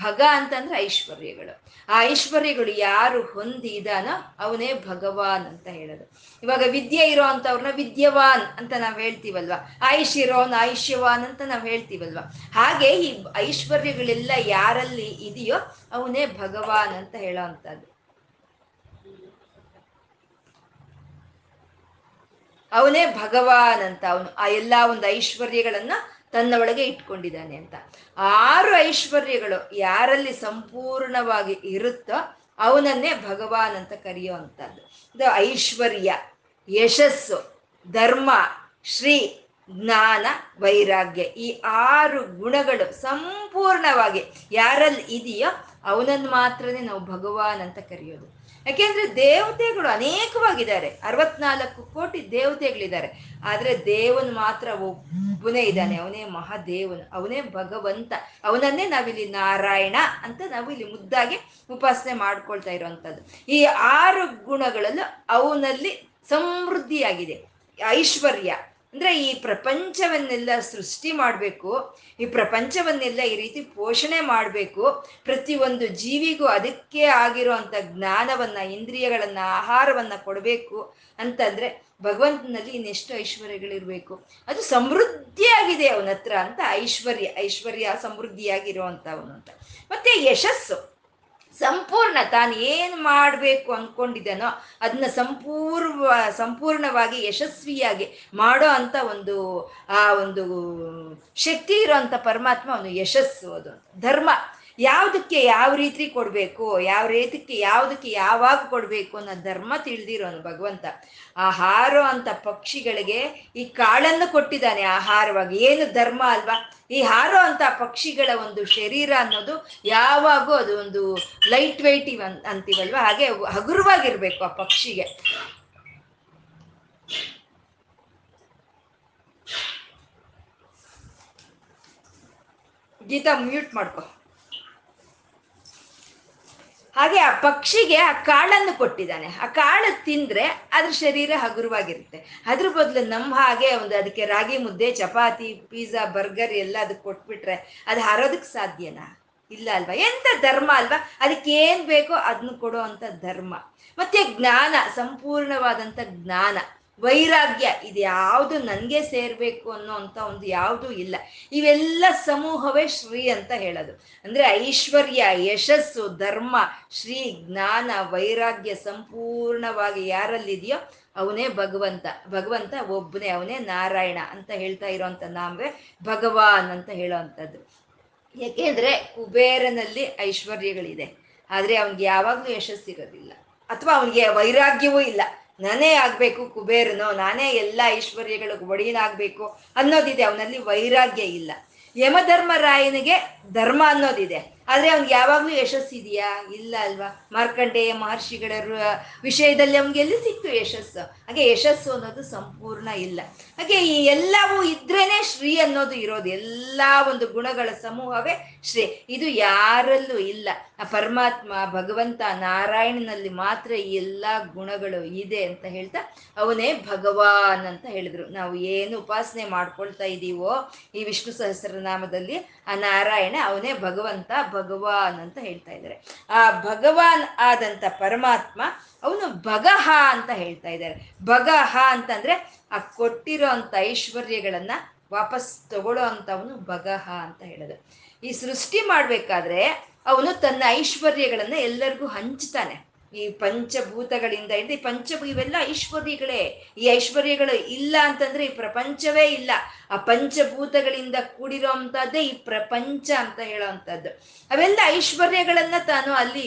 ಭಗ ಅಂತಂದ್ರೆ ಐಶ್ವರ್ಯಗಳು. ಆ ಐಶ್ವರ್ಯಗಳು ಯಾರು ಹೊಂದಿದಾನೋ ಅವನೇ ಭಗವಾನ್ ಅಂತ ಹೇಳೋದು. ಇವಾಗ ವಿದ್ಯೆ ಇರೋ ಅಂತವ್ರನ್ನ ವಿದ್ಯವಾನ್ ಅಂತ ನಾವು ಹೇಳ್ತೀವಲ್ವ, ಆಯುಷ್ ಇರೋನ್ ಆಯುಷ್ಯವಾನ್ ಅಂತ ನಾವು ಹೇಳ್ತೀವಲ್ವ, ಹಾಗೆ ಈ ಐಶ್ವರ್ಯಗಳೆಲ್ಲ ಯಾರಲ್ಲಿ ಇದೆಯೋ ಅವನೇ ಭಗವಾನ್ ಅಂತ ಹೇಳೋ ಅಂತದ್ದು. ಅವನೇ ಭಗವಾನ್ ಅಂತ, ಅವನು ಆ ಎಲ್ಲ ಒಂದು ಐಶ್ವರ್ಯಗಳನ್ನ ತನ್ನ ಒಳಗೆ ಇಟ್ಕೊಂಡಿದ್ದಾನೆ ಅಂತ. ಆರು ಐಶ್ವರ್ಯಗಳು ಯಾರಲ್ಲಿ ಸಂಪೂರ್ಣವಾಗಿ ಇರುತ್ತೋ ಅವನನ್ನೇ ಭಗವಾನ್ ಅಂತ ಕರೆಯೋ ಅಂಥದ್ದು. ಇದು ಐಶ್ವರ್ಯ, ಯಶಸ್ಸು, ಧರ್ಮ, ಶ್ರೀ, ಜ್ಞಾನ, ವೈರಾಗ್ಯ, ಈ ಆರು ಗುಣಗಳು ಸಂಪೂರ್ಣವಾಗಿ ಯಾರಲ್ಲಿ ಇದೆಯೋ ಅವನನ್ನು ಮಾತ್ರನೇ ನಾವು ಭಗವಾನ್ ಅಂತ ಕರೆಯೋದು. ಯಾಕೆಂದ್ರೆ ದೇವತೆಗಳು ಅನೇಕವಾಗಿದ್ದಾರೆ, 64 ಕೋಟಿ ದೇವತೆಗಳಿದ್ದಾರೆ, ಆದರೆ ದೇವನು ಮಾತ್ರ ಒಬ್ಬನೇ ಇದ್ದಾನೆ, ಅವನೇ ಮಹಾದೇವನು, ಅವನೇ ಭಗವಂತ. ಅವನನ್ನೇ ನಾವಿಲ್ಲಿ ನಾರಾಯಣ ಅಂತ ನಾವು ಇಲ್ಲಿ ಮುದ್ದಾಗಿ ಉಪಾಸನೆ ಮಾಡ್ಕೊಳ್ತಾ ಇರೋವಂಥದ್ದು. ಈ 6 ಗುಣಗಳಲ್ಲೂ ಅವನಲ್ಲಿ ಸಮೃದ್ಧಿಯಾಗಿದೆ. ಐಶ್ವರ್ಯ ಅಂದ್ರೆ ಈ ಪ್ರಪಂಚವನ್ನೆಲ್ಲ ಸೃಷ್ಟಿ ಮಾಡಬೇಕು, ಈ ಪ್ರಪಂಚವನ್ನೆಲ್ಲ ಈ ರೀತಿ ಪೋಷಣೆ ಮಾಡಬೇಕು, ಪ್ರತಿಯೊಂದು ಜೀವಿಗೂ ಅದಕ್ಕೆ ಆಗಿರೋ ಅಂಥ ಜ್ಞಾನವನ್ನ, ಇಂದ್ರಿಯಗಳನ್ನ, ಆಹಾರವನ್ನ ಕೊಡಬೇಕು ಅಂತಂದ್ರೆ ಭಗವಂತನಲ್ಲಿ ಇನ್ನೆಷ್ಟು ಐಶ್ವರ್ಯಗಳಿರ್ಬೇಕು, ಅದು ಸಮೃದ್ಧಿಯಾಗಿದೆ ಅವನ ಹತ್ರ ಅಂತ ಐಶ್ವರ್ಯ. ಐಶ್ವರ್ಯ ಸಮೃದ್ಧಿಯಾಗಿರುವಂಥವನು ಅಂತ. ಮತ್ತೆ ಯಶಸ್ಸು, ಸಂಪೂರ್ಣ ತಾನು ಏನು ಮಾಡಬೇಕು ಅಂದ್ಕೊಂಡಿದ್ದಾನೋ ಅದನ್ನ ಸಂಪೂರ್ಣವಾಗಿ ಯಶಸ್ವಿಯಾಗಿ ಮಾಡೋ ಅಂಥ ಒಂದು ಒಂದು ಶಕ್ತಿ ಇರೋಂಥ ಪರಮಾತ್ಮ ಅವನು ಯಶಸ್ಸು. ಅದು ಧರ್ಮ, ಯಾವುದಕ್ಕೆ ಯಾವ ರೀತಿ ಕೊಡಬೇಕು, ಯಾವ ರೀತಿಗೆ ಯಾವುದಕ್ಕೆ ಯಾವಾಗ ಕೊಡಬೇಕು ಅನ್ನೋ ಧರ್ಮ ತಿಳಿದಿರೋನು ಭಗವಂತ. ಆಹಾರ ಅಂತ ಪಕ್ಷಿಗಳಿಗೆ ಈ ಕಾಳನ್ನು ಕೊಟ್ಟಿದ್ದಾನೆ ಆಹಾರವಾಗಿ, ಏನು ಧರ್ಮ ಅಲ್ವಾ? ಈ ಹಾರೋ ಅಂತ ಪಕ್ಷಿಗಳ ಒಂದು ಶರೀರ ಅನ್ನೋದು ಯಾವಾಗೂ ಅದು ಒಂದು ಲೈಟ್ ವೆಯ್ಟ್ ಅಂತೀವಲ್ವ, ಹಾಗೆ ಹಗುರವಾಗಿರ್ಬೇಕು ಆ ಪಕ್ಷಿಗೆ. ಗೀತಾ ಮ್ಯೂಟ್ ಮಾಡ್ಕೋ. ಹಾಗೆ ಆ ಪಕ್ಷಿಗೆ ಆ ಕಾಳನ್ನು ಕೊಟ್ಟಿದ್ದಾನೆ, ಆ ಕಾಳು ತಿಂದ್ರೆ ಅದ್ರ ಶರೀರ ಹಗುರವಾಗಿರುತ್ತೆ. ಅದ್ರ ಬದಲು ನಮ್ಮ ಹಾಗೆ ಒಂದು ಅದಕ್ಕೆ ರಾಗಿ ಮುದ್ದೆ, ಚಪಾತಿ, ಪಿಜ್ಜಾ, ಬರ್ಗರ್ ಎಲ್ಲ ಅದಕ್ಕೆ ಕೊಟ್ಬಿಟ್ರೆ ಅದು ಹಾರೋದಕ್ಕೆ ಸಾಧ್ಯನಾ? ಇಲ್ಲ ಅಲ್ವಾ? ಎಂತ ಧರ್ಮ ಅಲ್ವಾ? ಅದಕ್ಕೆ ಏನ್ ಬೇಕೋ ಅದನ್ನ ಕೊಡೋ ಅಂತ ಧರ್ಮ. ಮತ್ತೆ ಜ್ಞಾನ, ಸಂಪೂರ್ಣವಾದಂತ ಜ್ಞಾನ. ವೈರಾಗ್ಯ, ಇದು ಯಾವುದು ನನಗೆ ಸೇರ್ಬೇಕು ಅನ್ನೋ ಅಂತ ಒಂದು ಯಾವುದೂ ಇಲ್ಲ. ಇವೆಲ್ಲ ಸಮೂಹವೇ ಶ್ರೀ ಅಂತ ಹೇಳೋದು. ಅಂದ್ರೆ ಐಶ್ವರ್ಯ, ಯಶಸ್ಸು, ಧರ್ಮ, ಶ್ರೀ, ಜ್ಞಾನ, ವೈರಾಗ್ಯ ಸಂಪೂರ್ಣವಾಗಿ ಯಾರಲ್ಲಿದೆಯೋ ಅವನೇ ಭಗವಂತ. ಭಗವಂತ ಒಬ್ಬನೇ, ಅವನೇ ನಾರಾಯಣ ಅಂತ ಹೇಳ್ತಾ ಇರೋವಂಥ ನಾಮವೇ ಭಗವಾನ್ ಅಂತ ಹೇಳೋವಂಥದ್ದು. ಯಾಕೆಂದ್ರೆ ಕುಬೇರನಲ್ಲಿ ಐಶ್ವರ್ಯಗಳಿದೆ, ಆದರೆ ಅವನಿಗೆ ಯಾವಾಗಲೂ ಯಶಸ್ಸಿರೋದಿಲ್ಲ, ಅಥವಾ ಅವನಿಗೆ ವೈರಾಗ್ಯವೂ ಇಲ್ಲ. ನಾನೇ ಆಗ್ಬೇಕು ಕುಬೇರನು, ನಾನೇ ಎಲ್ಲ ಐಶ್ವರ್ಯಗಳಿಗೆ ಒಡೆಯನಾಗಬೇಕು ಅನ್ನೋದಿದೆ, ಅವನಲ್ಲಿ ವೈರಾಗ್ಯ ಇಲ್ಲ. ಯಮಧರ್ಮರಾಯನಿಗೆ ಧರ್ಮ ಅನ್ನೋದಿದೆ, ಆದರೆ ಅವ್ನಿಗೆ ಯಾವಾಗಲೂ ಯಶಸ್ಸಿದೆಯಾ? ಇಲ್ಲ ಅಲ್ವಾ? ಮಾರ್ಕಂಡೇಯ ಮಹರ್ಷಿಗಳ ವಿಷಯದಲ್ಲಿ ಅವ್ನಿಗೆ ಎಲ್ಲಿ ಸಿಕ್ತು ಯಶಸ್ಸು? ಹಾಗೆ ಯಶಸ್ಸು ಅನ್ನೋದು ಸಂಪೂರ್ಣ ಇಲ್ಲ. ಹಾಗೆ ಈ ಎಲ್ಲವೂ ಇದ್ರೇನೆ ಶ್ರೀ ಅನ್ನೋದು ಇರೋದು. ಎಲ್ಲ ಒಂದು ಗುಣಗಳ ಸಮೂಹವೇ ಶ್ರೀ. ಇದು ಯಾರಲ್ಲೂ ಇಲ್ಲ. ಆ ಪರಮಾತ್ಮ ಭಗವಂತ ನಾರಾಯಣನಲ್ಲಿ ಮಾತ್ರ ಈ ಎಲ್ಲ ಗುಣಗಳು ಇದೆ ಅಂತ ಹೇಳ್ತಾ ಅವನೇ ಭಗವಾನ್ ಅಂತ ಹೇಳಿದ್ರು. ನಾವು ಏನು ಉಪಾಸನೆ ಮಾಡ್ಕೊಳ್ತಾ ಇದ್ದೀವೋ ಈ ವಿಷ್ಣು ಸಹಸ್ರನಾಮದಲ್ಲಿ ಆ ನಾರಾಯಣ ಅವನೇ ಭಗವಂತ, ಭಗವಾನ್ ಅಂತ ಹೇಳ್ತಾ ಇದ್ದಾರೆ. ಆ ಭಗವಾನ್ ಆದಂತ ಪರಮಾತ್ಮ ಅವನು ಭಗಹ ಅಂತ ಹೇಳ್ತಾ ಇದ್ದಾರೆ. ಭಗಹ ಅಂತಂದ್ರೆ ಆ ಕೊಟ್ಟಿರೋ ಅಂತ ಐಶ್ವರ್ಯಗಳನ್ನ ವಾಪಸ್ ತಗೊಳ್ಳೋ ಅಂತವನು ಭಗಹ ಅಂತ ಹೇಳೋದು. ಈ ಸೃಷ್ಟಿ ಮಾಡ್ಬೇಕಾದ್ರೆ ಅವನು ತನ್ನ ಐಶ್ವರ್ಯಗಳನ್ನ ಎಲ್ಲರಿಗೂ ಹಂಚ್ತಾನೆ. ಈ ಪಂಚಭೂತಗಳಿಂದ ಇದೆ ಇವೆಲ್ಲ ಐಶ್ವರ್ಯಗಳೇ. ಈ ಐಶ್ವರ್ಯಗಳು ಇಲ್ಲ ಅಂತಂದ್ರೆ ಈ ಪ್ರಪಂಚವೇ ಇಲ್ಲ. ಆ ಪಂಚಭೂತಗಳಿಂದ ಕೂಡಿರೋ ಅಂಥದ್ದೇ ಈ ಪ್ರಪಂಚ ಅಂತ ಹೇಳೋ ಅಂಥದ್ದು. ಅವೆಲ್ಲ ಐಶ್ವರ್ಯಗಳನ್ನ ತಾನು ಅಲ್ಲಿ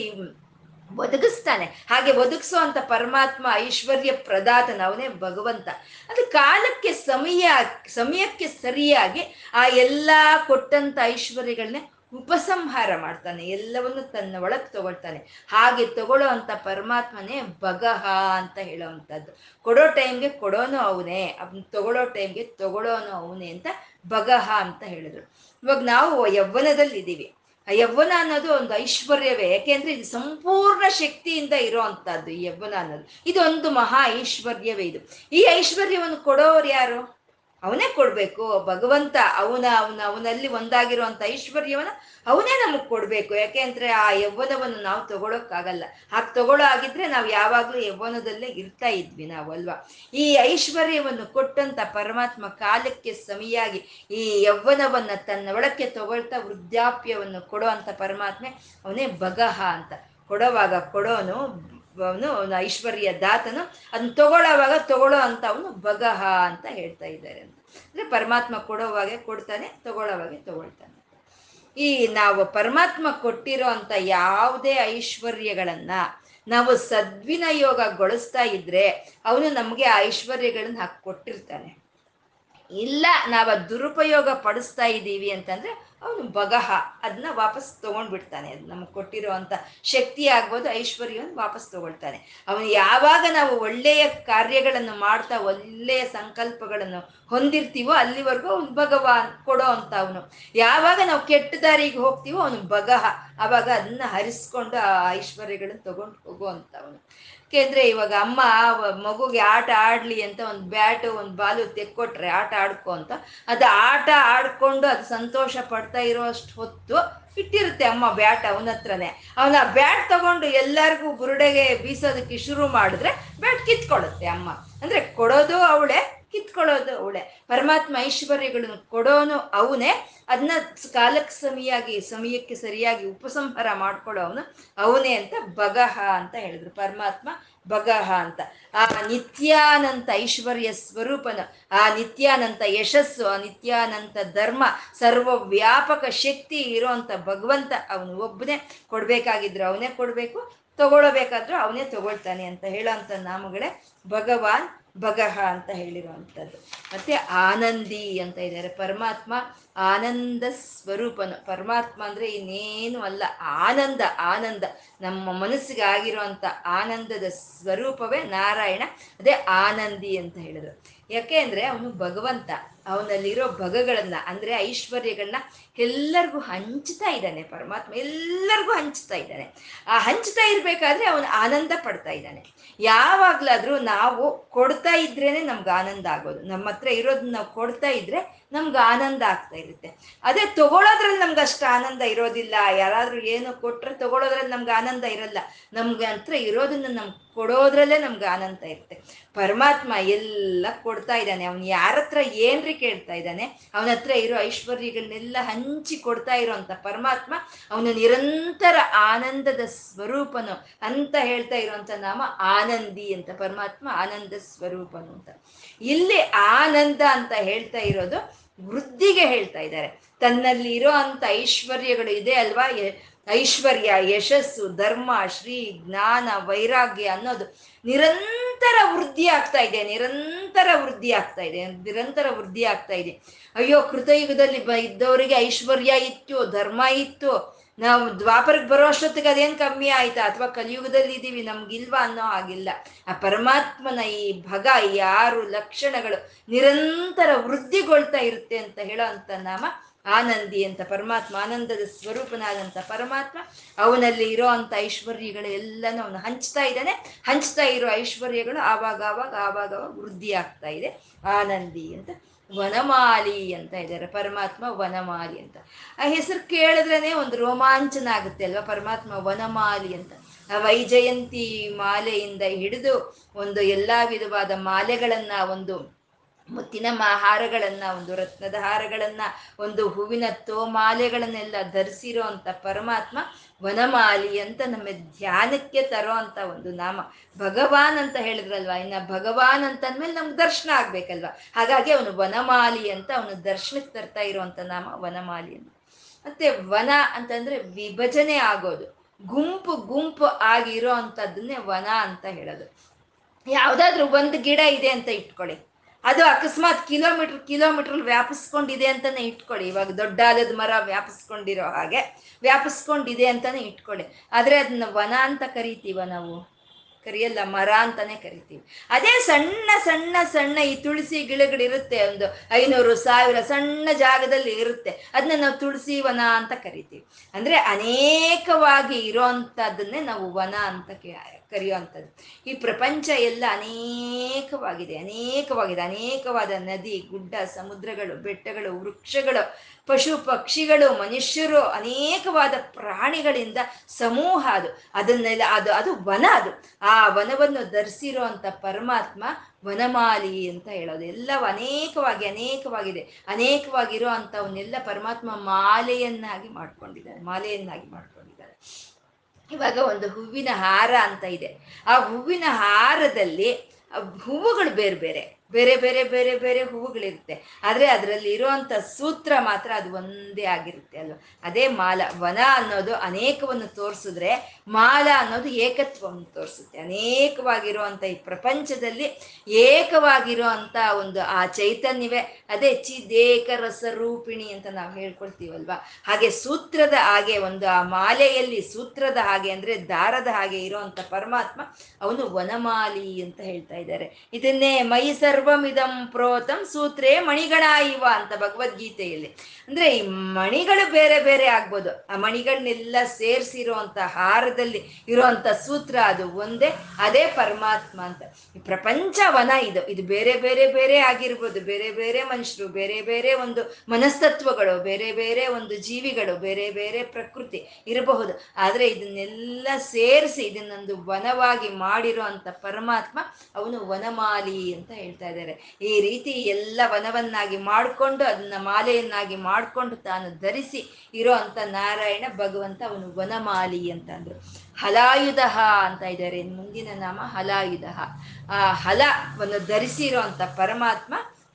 ಒದಗಿಸ್ತಾನೆ. ಹಾಗೆ ಒದಗಿಸೋ ಅಂತ ಪರಮಾತ್ಮ ಐಶ್ವರ್ಯ ಪ್ರದಾತನ, ಅವನೇ ಭಗವಂತ. ಅದು ಕಾಲಕ್ಕೆ ಸಮಯಕ್ಕೆ ಸರಿಯಾಗಿ ಆ ಎಲ್ಲ ಕೊಟ್ಟಂತ ಐಶ್ವರ್ಯಗಳನ್ನೇ ಉಪಸಂಹಾರ ಮಾಡ್ತಾನೆ, ಎಲ್ಲವನ್ನು ತನ್ನ ಒಳಗೆ ತಗೊಳ್ತಾನೆ. ಹಾಗೆ ತಗೊಳ್ಳೋ ಅಂಥ ಪರಮಾತ್ಮನೇ ಭಗಹ ಅಂತ ಹೇಳೋವಂಥದ್ದು. ಕೊಡೋ ಟೈಮ್ಗೆ ಕೊಡೋನು ಅವನೇ, ಅದನ್ನ ತಗೊಳ್ಳೋ ಟೈಮ್ಗೆ ತಗೊಳ್ಳೋನು ಅವನೇ ಅಂತ ಭಗಹ ಅಂತ ಹೇಳಿದ್ರು. ಇವಾಗ ನಾವು ಯೌವನದಲ್ಲಿದ್ದೀವಿ. ಆ ಯೌವನ ಅನ್ನೋದು ಒಂದು ಐಶ್ವರ್ಯವೇ. ಯಾಕೆಂದ್ರೆ ಇದು ಸಂಪೂರ್ಣ ಶಕ್ತಿಯಿಂದ ಇರೋ ಅಂಥದ್ದು ಈ ಯೌವನ ಅನ್ನೋದು. ಇದೊಂದು ಮಹಾ ಐಶ್ವರ್ಯವೇ ಇದು. ಈ ಐಶ್ವರ್ಯವನ್ನು ಕೊಡೋರು ಯಾರು? ಅವನೇ ಕೊಡ್ಬೇಕು ಭಗವಂತ. ಅವನಲ್ಲಿ ಒಂದಾಗಿರುವಂತ ಐಶ್ವರ್ಯವನ್ನ ಅವನೇ ನಮಗ್ ಕೊಡ್ಬೇಕು. ಯಾಕೆ ಅಂದ್ರೆ ಆ ಯೌವನವನ್ನು ನಾವು ತಗೊಳಕ್ಕಾಗಲ್ಲ. ಹಾಗೆ ತಗೊಳ್ಳೋ ಆಗಿದ್ರೆ ನಾವು ಯಾವಾಗ್ಲೂ ಯೌವನದಲ್ಲೇ ಇರ್ತಾ ಇದ್ವಿ ನಾವು ಅಲ್ವಾ. ಈ ಐಶ್ವರ್ಯವನ್ನು ಕೊಟ್ಟಂತ ಪರಮಾತ್ಮ ಕಾಲಕ್ಕೆ ಸಮಿಯಾಗಿ ಈ ಯೌವನವನ್ನ ತನ್ನ ಒಳಕ್ಕೆ ತಗೊಳ್ತಾ ವೃದ್ಧಾಪ್ಯವನ್ನು ಕೊಡೋ ಅಂತ ಪರಮಾತ್ಮೆ ಅವನೇ ಬಗಹ ಅಂತ. ಕೊಡೋವಾಗ ಕೊಡೋನು ಅವನು ಐಶ್ವರ್ಯ ದಾತನು, ಅದನ್ನ ತಗೊಳ್ಳೋವಾಗ ತಗೊಳ್ಳೋ ಅಂತ ಅವನು ಬಗಹ ಅಂತ ಹೇಳ್ತಾ ಇದ್ದಾರೆ ಅಂತ. ಅಂದ್ರೆ ಪರಮಾತ್ಮ ಕೊಡೋವಾಗೆ ಕೊಡ್ತಾನೆ, ತಗೊಳ್ಳೋವಾಗೆ ತಗೊಳ್ತಾನೆ. ಈ ನಾವು ಪರಮಾತ್ಮ ಕೊಟ್ಟಿರೋ ಅಂತ ಯಾವುದೇ ಐಶ್ವರ್ಯಗಳನ್ನ ನಾವು ಸದ್ವಿನಿಯೋಗಗೊಳಿಸ್ತಾ ಇದ್ರೆ ಅವನು ನಮಗೆ ಆ ಐಶ್ವರ್ಯಗಳನ್ನ ಹಾಕಿ ಕೊಟ್ಟಿರ್ತಾನೆ. ಇಲ್ಲ ನಾವು ದುರುಪಯೋಗ ಪಡಿಸ್ತಾ ಇದ್ದೀವಿ ಅಂತಂದ್ರೆ ಅವನು ಬಗಹ, ಅದನ್ನ ವಾಪಸ್ ತಗೊಂಡ್ಬಿಡ್ತಾನೆ. ಅದು ನಮ್ಗೆ ಕೊಟ್ಟಿರೋ ಅಂತ ಶಕ್ತಿ ಆಗ್ಬೋದು, ಐಶ್ವರ್ಯವನ್ನು ವಾಪಸ್ ತಗೊಳ್ತಾನೆ ಅವನು. ಯಾವಾಗ ನಾವು ಒಳ್ಳೆಯ ಕಾರ್ಯಗಳನ್ನು ಮಾಡ್ತಾ ಒಳ್ಳೆಯ ಸಂಕಲ್ಪಗಳನ್ನು ಹೊಂದಿರ್ತೀವೋ ಅಲ್ಲಿವರೆಗೂ ಅವನು ಭಗವಾನ್ ಕೊಡೋ ಅಂತ ಅವನು. ಯಾವಾಗ ನಾವು ಕೆಟ್ಟ ದಾರಿಗೆ ಹೋಗ್ತೀವೋ ಅವನು ಬಗಹ, ಆವಾಗ ಅದನ್ನ ಹರಿಸ್ಕೊಂಡು ಆ ಐಶ್ವರ್ಯಗಳನ್ನ ತಗೊಂಡು ಹೋಗೋ ಅಂತ ಅವನು. ಏಕೆಂದ್ರೆ ಇವಾಗ ಅಮ್ಮ ಮಗುಗೆ ಆಟ ಆಡ್ಲಿ ಅಂತ ಒಂದು ಬ್ಯಾಟು ಒಂದು ಬಾಲು ತೆಕ್ಕೊಟ್ರೆ ಆಟ ಆಡ್ಕೊ ಅಂತ, ಅದು ಆಟ ಆಡ್ಕೊಂಡು ಅದು ಸಂತೋಷ ಪಡ್ತಾ ಇರೋಷ್ಟು ಹೊತ್ತು ಇಟ್ಟಿರುತ್ತೆ ಅಮ್ಮ ಬ್ಯಾಟ್ ಅವನ ಹತ್ರನೇ. ಅವನ ಬ್ಯಾಟ್ ತಗೊಂಡು ಎಲ್ಲರಿಗೂ ಬುರುಡೆಗೆ ಬೀಸೋದಕ್ಕೆ ಶುರು ಮಾಡಿದ್ರೆ ಬ್ಯಾಟ್ ಕಿತ್ಕೊಳ್ಳುತ್ತೆ ಅಮ್ಮ. ಅಂದ್ರೆ ಕೊಡೋದು ಅವಳೆ, ಕಿತ್ಕೊಳ್ಳೋದು ಅವಳೆ. ಪರಮಾತ್ಮ ಐಶ್ವರ್ಯಗಳನ್ನು ಕೊಡೋನು ಅವನೇ, ಅದನ್ನ ಕಾಲಕ್ಕೆ ಸಮಯಕ್ಕೆ ಸರಿಯಾಗಿ ಉಪಸಂಹಾರ ಮಾಡ್ಕೊಳ್ಳೋ ಅವನು ಅವನೇ ಅಂತ ಬಗಹ ಅಂತ ಹೇಳಿದ್ರು. ಪರಮಾತ್ಮ ಬಗಹ ಅಂತ. ಆ ನಿತ್ಯಾನಂತ ಐಶ್ವರ್ಯ ಸ್ವರೂಪನು, ಆ ನಿತ್ಯಾನಂತ ಯಶಸ್ಸು, ಆ ನಿತ್ಯಾನಂತ ಧರ್ಮ, ಸರ್ವವ್ಯಾಪಕ ಶಕ್ತಿ ಇರೋಂಥ ಭಗವಂತ ಅವನು ಒಬ್ಬನೇ. ಕೊಡ್ಬೇಕಾಗಿದ್ರು ಅವನೇ ಕೊಡಬೇಕು, ತಗೊಳ್ಳಬೇಕಾದ್ರೂ ಅವನೇ ತಗೊಳ್ತಾನೆ ಅಂತ ಹೇಳೋಂಥ ನಾಮಗಳೇ ಭಗವಾನ್ ಬಗಹ ಅಂತ ಹೇಳಿರುವಂಥದ್ದು. ಮತ್ತೆ ಆನಂದಿ ಅಂತ ಇದ್ದಾರೆ. ಪರಮಾತ್ಮ ಆನಂದ ಸ್ವರೂಪನು. ಪರಮಾತ್ಮ ಅಂದರೆ ಇನ್ನೇನು ಅಲ್ಲ, ಆನಂದ. ಆನಂದ ನಮ್ಮ ಮನಸ್ಸಿಗೆ ಆಗಿರುವಂಥ ಆನಂದದ ಸ್ವರೂಪವೇ ನಾರಾಯಣ. ಅದೇ ಆನಂದಿ ಅಂತ ಹೇಳಿದ್ರು. ಯಾಕೆ ಅಂದರೆ ಅವನು ಭಗವಂತ, ಅವನಲ್ಲಿರೋ ಬಗಗಳನ್ನ ಅಂದರೆ ಐಶ್ವರ್ಯಗಳನ್ನ ಎಲ್ಲರಿಗೂ ಹಂಚ್ತಾ ಇದ್ದಾನೆ ಪರಮಾತ್ಮ. ಎಲ್ಲರಿಗೂ ಹಂಚ್ತಾ ಇದ್ದಾನೆ. ಆ ಹಂಚ್ತಾ ಇರಬೇಕಾದ್ರೆ ಅವನು ಆನಂದ ಪಡ್ತಾ ಇದ್ದಾನೆ. ಯಾವಾಗಲಾದರೂ ನಾವು ಕೊಡ್ತಾ ಇದ್ರೇನೆ ನಮ್ಗೆ ಆನಂದ ಆಗೋದು. ನಮ್ಮ ಹತ್ರ ಇರೋದನ್ನ ನಾವು ಕೊಡ್ತಾ ಇದ್ರೆ ನಮ್ಗೆ ಆನಂದ ಆಗ್ತಾ ಇರುತ್ತೆ. ಅದೇ ತಗೊಳ್ಳೋದ್ರಲ್ಲಿ ನಮ್ಗೆ ಅಷ್ಟು ಆನಂದ ಇರೋದಿಲ್ಲ. ಯಾರಾದರೂ ಏನು ಕೊಟ್ಟರೆ ತಗೊಳ್ಳೋದ್ರಲ್ಲಿ ನಮ್ಗೆ ಆನಂದ ಇರಲ್ಲ. ನಮ್ಗೆ ಹತ್ರ ಇರೋದನ್ನ ನಮ್ಗೆ ಕೊಡೋದ್ರಲ್ಲೇ ನಮ್ಗೆ ಆನಂದ ಇರುತ್ತೆ. ಪರಮಾತ್ಮ ಎಲ್ಲ ಕೊಡ್ತಾ ಇದ್ದಾನೆ. ಅವನು ಯಾರತ್ರ ಏನ್ರಿ ಕೇಳ್ತಾ ಇದ್ದಾನೆ, ಅವನ ಹತ್ರ ಇರೋ ಐಶ್ವರ್ಯಗಳನ್ನೆಲ್ಲ ಹಂಚಿ ಕೊಡ್ತಾ ಇರೋಂಥ ಪರಮಾತ್ಮ ಅವನು ನಿರಂತರ ಆನಂದದ ಸ್ವರೂಪನು ಅಂತ ಹೇಳ್ತಾ ಇರೋಂಥ ನಾಮ ಆನಂದಿ ಅಂತ. ಪರಮಾತ್ಮ ಆನಂದ ಸ್ವರೂಪನು ಅಂತ. ಇಲ್ಲಿ ಆನಂದ ಅಂತ ಹೇಳ್ತಾ ಇರೋದು ವೃದ್ಧಿಗೆ ಹೇಳ್ತಾ ಇದ್ದಾರೆ. ತನ್ನಲ್ಲಿ ಇರೋ ಅಂಥ ಐಶ್ವರ್ಯಗಳು ಇದೆ ಅಲ್ವಾ, ಐಶ್ವರ್ಯ, ಯಶಸ್ಸು, ಧರ್ಮ, ಶ್ರೀ, ಜ್ಞಾನ, ವೈರಾಗ್ಯ ಅನ್ನೋದು ನಿರಂತರ ವೃದ್ಧಿ ಆಗ್ತಾ ಇದೆ, ನಿರಂತರ ವೃದ್ಧಿ ಆಗ್ತಾ ಇದೆ, ನಿರಂತರ ವೃದ್ಧಿ ಆಗ್ತಾ ಇದೆ. ಅಯ್ಯೋ, ಕೃತಯುಗದಲ್ಲಿ ಇದ್ದವರಿಗೆ ಐಶ್ವರ್ಯ ಇತ್ತು, ಧರ್ಮ ಇತ್ತು, ನಾವು ದ್ವಾಪರಕ್ಕೆ ಬರೋ ಅಷ್ಟೊತ್ತಿಗೆ ಅದೇನು ಕಮ್ಮಿ ಆಯ್ತಾ, ಅಥವಾ ಕಲಿಯುಗದಲ್ಲಿ ಇದ್ದೀವಿ ನಮ್ಗಿಲ್ವಾ ಅನ್ನೋ ಹಾಗಿಲ್ಲ. ಆ ಪರಮಾತ್ಮನ ಈ ಭಗ, ಈ 6 ಲಕ್ಷಣಗಳು ನಿರಂತರ ವೃದ್ಧಿಗೊಳ್ತಾ ಇರುತ್ತೆ ಅಂತ ಹೇಳೋ ಅಂಥ ನಾಮ ಆನಂದಿ ಅಂತ. ಪರಮಾತ್ಮ ಆನಂದದ ಸ್ವರೂಪನಾದಂಥ ಪರಮಾತ್ಮ ಅವನಲ್ಲಿ ಇರೋ ಅಂಥ ಐಶ್ವರ್ಯಗಳು ಎಲ್ಲನೂ ಅವನು ಹಂಚ್ತಾ ಇದ್ದಾನೆ. ಹಂಚ್ತಾ ಇರೋ ಐಶ್ವರ್ಯಗಳು ಆವಾಗ ವೃದ್ಧಿ ಆಗ್ತಾ ಇದೆ. ಆನಂದಿ ಅಂತ. ವನಮಾಲಿ ಅಂತ ಇದ್ದಾರೆ. ಪರಮಾತ್ಮ ವನಮಾಲಿ ಅಂತ. ಆ ಹೆಸರು ಕೇಳಿದ್ರೇ ಒಂದು ರೋಮಾಂಚನ ಆಗುತ್ತೆ ಅಲ್ವಾ. ಪರಮಾತ್ಮ ವನಮಾಲಿ ಅಂತ. ಆ ವೈಜಯಂತಿ ಮಾಲೆಯಿಂದ ಹಿಡಿದು ಒಂದು ಎಲ್ಲ ವಿಧವಾದ ಮಾಲೆಗಳನ್ನ, ಒಂದು ಮುತ್ತಿನ ಹಾರಗಳನ್ನ, ಒಂದು ರತ್ನದ ಹಾರಗಳನ್ನ, ಒಂದು ಹೂವಿನ ತೋಮಾಲೆಗಳನ್ನೆಲ್ಲ ಧರಿಸಿರೋ ಅಂತ ಪರಮಾತ್ಮ ವನಮಾಲಿ ಅಂತ ನಮ್ಮ ಧ್ಯಾನಕ್ಕೆ ತರೋ ಅಂತ ಒಂದು ನಾಮ. ಭಗವಾನ್ ಅಂತ ಹೇಳಿದ್ರಲ್ವ, ಇನ್ನು ಭಗವಾನ್ ಅಂತಂದ್ಮೇಲೆ ನಮ್ಗೆ ದರ್ಶನ ಆಗ್ಬೇಕಲ್ವ, ಹಾಗಾಗಿ ಅವನು ವನಮಾಲಿ ಅಂತ ಅವನು ದರ್ಶನಕ್ಕೆ ತರ್ತಾ ಇರುವಂತ ನಾಮ ವನಮಾಲಿ ಅಂತ. ಮತ್ತೆ ವನ ಅಂತಂದ್ರೆ ವಿಭಜನೆ ಆಗೋದು, ಗುಂಪು ಆಗಿರೋ ಅಂಥದ್ದನ್ನೇ ವನ ಅಂತ ಹೇಳೋದು. ಯಾವುದಾದ್ರೂ ಒಂದು ಗಿಡ ಇದೆ ಅಂತ ಇಟ್ಕೊಳ್ಳಿ, ಅದು ಅಕಸ್ಮಾತ್ ಕಿಲೋಮೀಟರ್ ವ್ಯಾಪಿಸ್ಕೊಂಡಿದೆ ಅಂತಾನೆ ಇಟ್ಕೊಳ್ಳಿ. ಇವಾಗ ದೊಡ್ಡ ಆಲದ ಮರ ವ್ಯಾಪಿಸ್ಕೊಂಡಿರೋ ಹಾಗೆ ವ್ಯಾಪಿಸ್ಕೊಂಡಿದೆ ಅಂತಾನೆ ಇಟ್ಕೊಳ್ಳಿ. ಆದರೆ ಅದನ್ನ ವನ ಅಂತ ಕರಿತೀವ ನಾವು? ಕರಿಯಲ್ಲ, ಮರ ಅಂತಾನೆ ಕರಿತೀವಿ. ಅದೇ ಸಣ್ಣ ಸಣ್ಣ ಸಣ್ಣ ಈ ತುಳಸಿ ಗಿಡಗಳಿರುತ್ತೆ, ಒಂದು 500 1000 ಸಣ್ಣ ಜಾಗದಲ್ಲಿ ಇರುತ್ತೆ, ಅದನ್ನ ನಾವು ತುಳಸಿ ವನ ಅಂತ ಕರಿತೀವಿ. ಅಂದರೆ ಅನೇಕವಾಗಿ ಇರೋ ಅಂಥದ್ದನ್ನೇ ನಾವು ವನ ಅಂತ ಕರೆಯುವಂಥದ್ದು. ಈ ಪ್ರಪಂಚ ಎಲ್ಲ ಅನೇಕವಾಗಿದೆ, ಅನೇಕವಾಗಿದೆ. ಅನೇಕವಾದ ನದಿ, ಗುಡ್ಡ, ಸಮುದ್ರಗಳು, ಬೆಟ್ಟಗಳು, ವೃಕ್ಷಗಳು, ಪಶು ಪಕ್ಷಿಗಳು, ಮನುಷ್ಯರು, ಅನೇಕವಾದ ಪ್ರಾಣಿಗಳಿಂದ ಸಮೂಹ ಅದು. ಅದನ್ನೆಲ್ಲ ಅದು ಅದು ವನ. ಅದು ಆ ವನವನ್ನು ಧರಿಸಿರೋ ಅಂಥ ಪರಮಾತ್ಮ ವನಮಾಲಿ ಅಂತ ಹೇಳೋದು. ಎಲ್ಲವೂ ಅನೇಕವಾಗಿ ಅನೇಕವಾಗಿದೆ. ಅನೇಕವಾಗಿರೋ ಅಂಥವನ್ನೆಲ್ಲ ಪರಮಾತ್ಮ ಮಾಲೆಯನ್ನಾಗಿ ಮಾಡ್ಕೊಂಡಿದ್ದಾನೆ, ಮಾಲೆಯನ್ನಾಗಿ ಮಾಡ್ಕೊಂಡಿದ್ದಾನೆ. ಇವಾಗ ಒಂದು ಹೂವಿನ ಹಾರ ಅಂತ ಇದೆ. ಆ ಹೂವಿನ ಹಾರದಲ್ಲಿ ಹೂವುಗಳು ಬೇರೆ ಬೇರೆ ಬೇರೆ ಬೇರೆ ಬೇರೆ ಬೇರೆ ಹೂವುಗಳಿರುತ್ತೆ, ಆದರೆ ಅದರಲ್ಲಿ ಇರುವಂಥ ಸೂತ್ರ ಮಾತ್ರ ಅದು ಒಂದೇ ಆಗಿರುತ್ತೆ ಅಲ್ವ. ಅದೇ ಮಾಲ. ವನ ಅನ್ನೋದು ಅನೇಕವನ್ನು ತೋರಿಸಿದ್ರೆ ಮಾಲ ಅನ್ನೋದು ಏಕತ್ವವನ್ನು ತೋರಿಸುತ್ತೆ. ಅನೇಕವಾಗಿರುವಂಥ ಈ ಪ್ರಪಂಚದಲ್ಲಿ ಏಕವಾಗಿರುವಂಥ ಒಂದು ಆ ಚೈತನ್ಯವೇ ಅದೇ ಚಿದೇಕ ರಸರೂಪಿಣಿ ಅಂತ ನಾವು ಹೇಳ್ಕೊಳ್ತೀವಲ್ವ. ಹಾಗೆ ಸೂತ್ರದ ಹಾಗೆ ಒಂದು ಆ ಮಾಲೆಯಲ್ಲಿ ಸೂತ್ರದ ಹಾಗೆ ಅಂದರೆ ದಾರದ ಹಾಗೆ ಇರೋವಂಥ ಪರಮಾತ್ಮ ಅವನು ವನಮಾಲಿ ಅಂತ ಹೇಳ್ತಾ ಇದ್ದಾರೆ. ಇದನ್ನೇ ಮೈಸರ್ ಸರ್ವಮಿದಂ ಪ್ರೋತಂ ಸೂತ್ರೇ ಮಣಿಗಳ ಇವ ಅಂತ ಭಗವದ್ಗೀತೆಯಲ್ಲಿ. ಅಂದ್ರೆ ಈ ಮಣಿಗಳು ಬೇರೆ ಬೇರೆ ಆಗ್ಬೋದು, ಆ ಮಣಿಗಳನ್ನೆಲ್ಲ ಸೇರಿಸಿರುವಂಥ ಹಾರದಲ್ಲಿ ಇರುವಂಥ ಸೂತ್ರ ಅದು ಒಂದೇ, ಅದೇ ಪರಮಾತ್ಮ ಅಂತ. ಈ ಪ್ರಪಂಚ ವನ ಇದು. ಇದು ಬೇರೆ ಬೇರೆ ಬೇರೆ ಆಗಿರ್ಬೋದು, ಬೇರೆ ಬೇರೆ ಮನುಷ್ಯರು, ಬೇರೆ ಬೇರೆ ಒಂದು ಮನಸ್ತತ್ವಗಳು, ಬೇರೆ ಬೇರೆ ಒಂದು ಜೀವಿಗಳು, ಬೇರೆ ಬೇರೆ ಪ್ರಕೃತಿ ಇರಬಹುದು. ಆದರೆ ಇದನ್ನೆಲ್ಲ ಸೇರಿಸಿ ಇದನ್ನೊಂದು ವನವಾಗಿ ಮಾಡಿರುವಂಥ ಪರಮಾತ್ಮ ಅವನು ವನಮಾಲಿ ಅಂತ ಹೇಳ್ತಾರೆ. ಈ ರೀತಿ ಎಲ್ಲ ವನವನ್ನಾಗಿ ಮಾಡಿಕೊಂಡು ಅದನ್ನ ಮಾಲೆಯನ್ನಾಗಿ ಮಾಡಿಕೊಂಡು ತಾನು ಧರಿಸಿ ಇರೋ ಅಂತ ನಾರಾಯಣ ಭಗವಂತ ಅವನು ವನಮಾಲಿ ಅಂತ ಅಂದ್ರು. ಹಲಾಯುಧ ಅಂತ ಇದ್ದಾರೆ. ಮುಂದಿನ ನಾಮ ಹಲಾಯುಧ. ಆ ಹಲವನ್ನು ಧರಿಸಿರೋ ಅಂತ ಪರಮಾತ್ಮ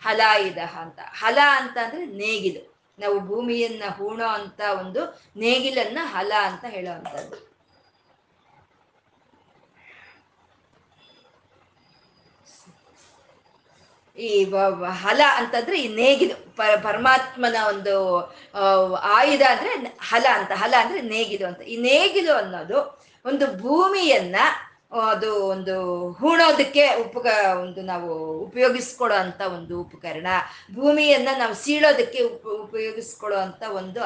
ಹಲಾಯುಧ ಅಂತ. ಹಲ ಅಂತ ಅಂದ್ರೆ ನೇಗಿಲು. ನಾವು ಭೂಮಿಯನ್ನ ಹೂಣೋ ಅಂತ ಒಂದು ನೇಗಿಲನ್ನ ಹಲ ಅಂತ ಹೇಳುವಂಥದ್ದು. ಈ ಹಲ ಅಂತಂದ್ರೆ ಈ ನೇಗಿಲು. ಪರಮಾತ್ಮನ ಒಂದು ಆಯುಧ ಅಂದ್ರೆ ಹಲ ಅಂತ. ಹಲ ಅಂದ್ರೆ ನೇಗಿಲು ಅಂತ. ಈ ನೇಗಿಲು ಅನ್ನೋದು ಒಂದು ಭೂಮಿಯನ್ನ ಅದು ಒಂದು ಹೂಣೋದಕ್ಕೆ ಒಂದು ನಾವು ಉಪಯೋಗಿಸ್ಕೊಳ್ಳೋ ಅಂತ ಒಂದು ಉಪಕರಣ. ಭೂಮಿಯನ್ನ ನಾವು ಸೀಳೋದಕ್ಕೆ ಉಪಯೋಗಿಸ್ಕೊಳ್ಳೋ ಅಂತ ಒಂದು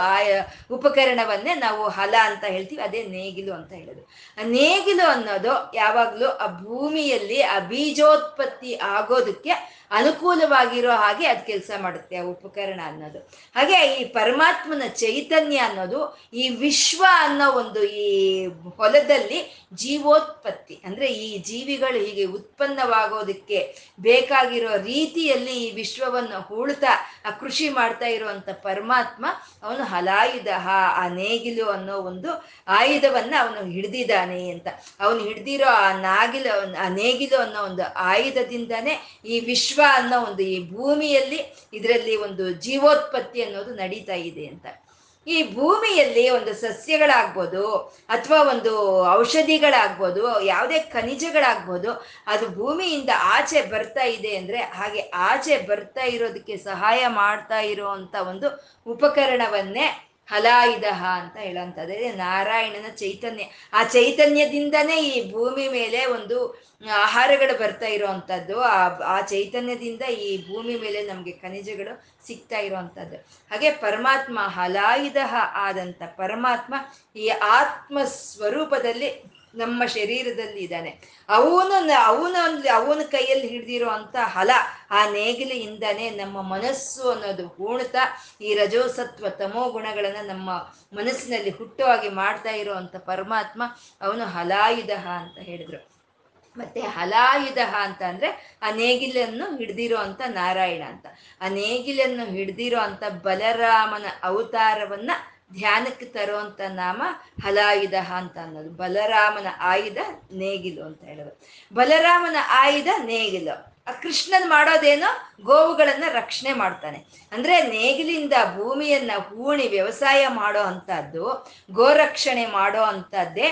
ಉಪಕರಣವನ್ನೇ ನಾವು ಹಲ ಅಂತ ಹೇಳ್ತೀವಿ. ಅದೇ ನೇಗಿಲು ಅಂತ ಹೇಳೋದು. ಆ ನೇಗಿಲು ಅನ್ನೋದು ಯಾವಾಗಲೂ ಆ ಭೂಮಿಯಲ್ಲಿ ಆ ಬೀಜೋತ್ಪತ್ತಿ ಆಗೋದಕ್ಕೆ ಅನುಕೂಲವಾಗಿರೋ ಹಾಗೆ ಅದು ಕೆಲಸ ಮಾಡುತ್ತೆ, ಆ ಉಪಕರಣ ಅನ್ನೋದು. ಹಾಗೆ ಈ ಪರಮಾತ್ಮನ ಚೈತನ್ಯ ಅನ್ನೋದು ಈ ವಿಶ್ವ ಅನ್ನೋ ಒಂದು ಈ ಹೊಲದಲ್ಲಿ ಜೀವೋತ್ಪತ್ತಿ ಅಂದ್ರೆ ಈ ಜೀವಿಗಳು ಹೀಗೆ ಉತ್ಪನ್ನವಾಗೋದಕ್ಕೆ ಬೇಕಾಗಿರೋ ರೀತಿಯಲ್ಲಿ ಈ ವಿಶ್ವವನ್ನು ಹೂಳ್ತಾ ಆ ಕೃಷಿ ಮಾಡ್ತಾ ಇರುವಂತ ಪರಮಾತ್ಮ ಅವನು ಹಲಾಯುಧ, ಆ ನೇಗಿಲು ಅನ್ನೋ ಒಂದು ಆಯುಧವನ್ನ ಅವನು ಹಿಡ್ದಿದ್ದಾನೆ ಅಂತ. ಅವನು ಹಿಡ್ದಿರೋ ಆ ನೇಗಿಲು ಅನ್ನೋ ಒಂದು ಆಯುಧದಿಂದಾನೇ ಈ ವಿಶ್ವ ಅನ್ನೋ ಒಂದು ಈ ಭೂಮಿಯಲ್ಲಿ ಇದರಲ್ಲಿ ಒಂದು ಜೀವೋತ್ಪತ್ತಿ ಅನ್ನೋದು ನಡೀತಾ ಇದೆ ಅಂತ. ಈ ಭೂಮಿಯಲ್ಲಿ ಒಂದು ಸಸ್ಯಗಳಾಗ್ಬೋದು ಅಥವಾ ಒಂದು ಔಷಧಿಗಳಾಗ್ಬೋದು, ಯಾವುದೇ ಖನಿಜಗಳಾಗ್ಬೋದು, ಅದು ಭೂಮಿಯಿಂದ ಆಚೆ ಬರ್ತಾ ಇದೆ ಅಂದರೆ ಹಾಗೆ ಆಚೆ ಬರ್ತಾ ಇರೋದಕ್ಕೆ ಸಹಾಯ ಮಾಡ್ತಾ ಇರೋವಂಥ ಒಂದು ಉಪಕರಣವನ್ನೇ ಹಲಾಯುಧ ಅಂತ ಹೇಳುವಂಥದ್ದೇ ನಾರಾಯಣನ ಚೈತನ್ಯ. ಆ ಚೈತನ್ಯದಿಂದನೇ ಈ ಭೂಮಿ ಮೇಲೆ ಒಂದು ಆಹಾರಗಳು ಬರ್ತಾ ಇರೋವಂಥದ್ದು. ಆ ಚೈತನ್ಯದಿಂದ ಈ ಭೂಮಿ ಮೇಲೆ ನಮಗೆ ಖನಿಜಗಳು ಸಿಗ್ತಾ ಇರೋವಂಥದ್ದು. ಹಾಗೆ ಪರಮಾತ್ಮ ಹಲಾಯುಧ ಆದಂಥ ಪರಮಾತ್ಮ ಈ ಆತ್ಮ ಸ್ವರೂಪದಲ್ಲಿ ನಮ್ಮ ಶರೀರದಲ್ಲಿ ಇದ್ದಾನೆ. ಅವನ ಕೈಯಲ್ಲಿ ಹಿಡಿದಿರೋ ಅಂತ ಹಲ, ಆ ನೇಗಿಲೆಯಿಂದಾನೇ ನಮ್ಮ ಮನಸ್ಸು ಅನ್ನೋದು ಹೂಣುತ್ತಾ ಈ ರಜೋಸತ್ವ ತಮೋ ಗುಣಗಳನ್ನು ನಮ್ಮ ಮನಸ್ಸಿನಲ್ಲಿ ಹುಟ್ಟುವಾಗಿ ಮಾಡ್ತಾ ಇರೋವಂಥ ಪರಮಾತ್ಮ ಅವನು ಹಲಾಯುಧ ಅಂತ ಹೇಳಿದ್ರು. ಮತ್ತೆ ಹಲಾಯುಧ ಅಂತ ಅಂದ್ರೆ ಆ ನೇಗಿಲನ್ನು ಹಿಡ್ದಿರೋ ಅಂತ ನಾರಾಯಣ ಅಂತ. ಆ ನೇಗಿಲನ್ನು ಹಿಡ್ದಿರೋ ಅಂತ ಬಲರಾಮನ ಅವತಾರವನ್ನ ಧ್ಯಾನಕ್ಕೆ ತರುವಂತ ನಾಮ ಹಲಾಯುಧ ಅಂತ ಅನ್ನೋದು. ಬಲರಾಮನ ಆಯುಧ ನೇಗಿಲು ಅಂತ ಹೇಳೋದು. ಬಲರಾಮನ ಆಯುಧ ನೇಗಿಲು. ಆ ಕೃಷ್ಣನ್ ಮಾಡೋದೇನೋ ಗೋವುಗಳನ್ನ ರಕ್ಷಣೆ ಮಾಡ್ತಾನೆ. ಅಂದ್ರೆ ನೇಗಿಲಿಂದ ಭೂಮಿಯನ್ನ ಹೂಣಿ ವ್ಯವಸಾಯ ಮಾಡೋ ಅಂತದ್ದು, ಗೋರಕ್ಷಣೆ ಮಾಡೋ ಅಂತದ್ದೇ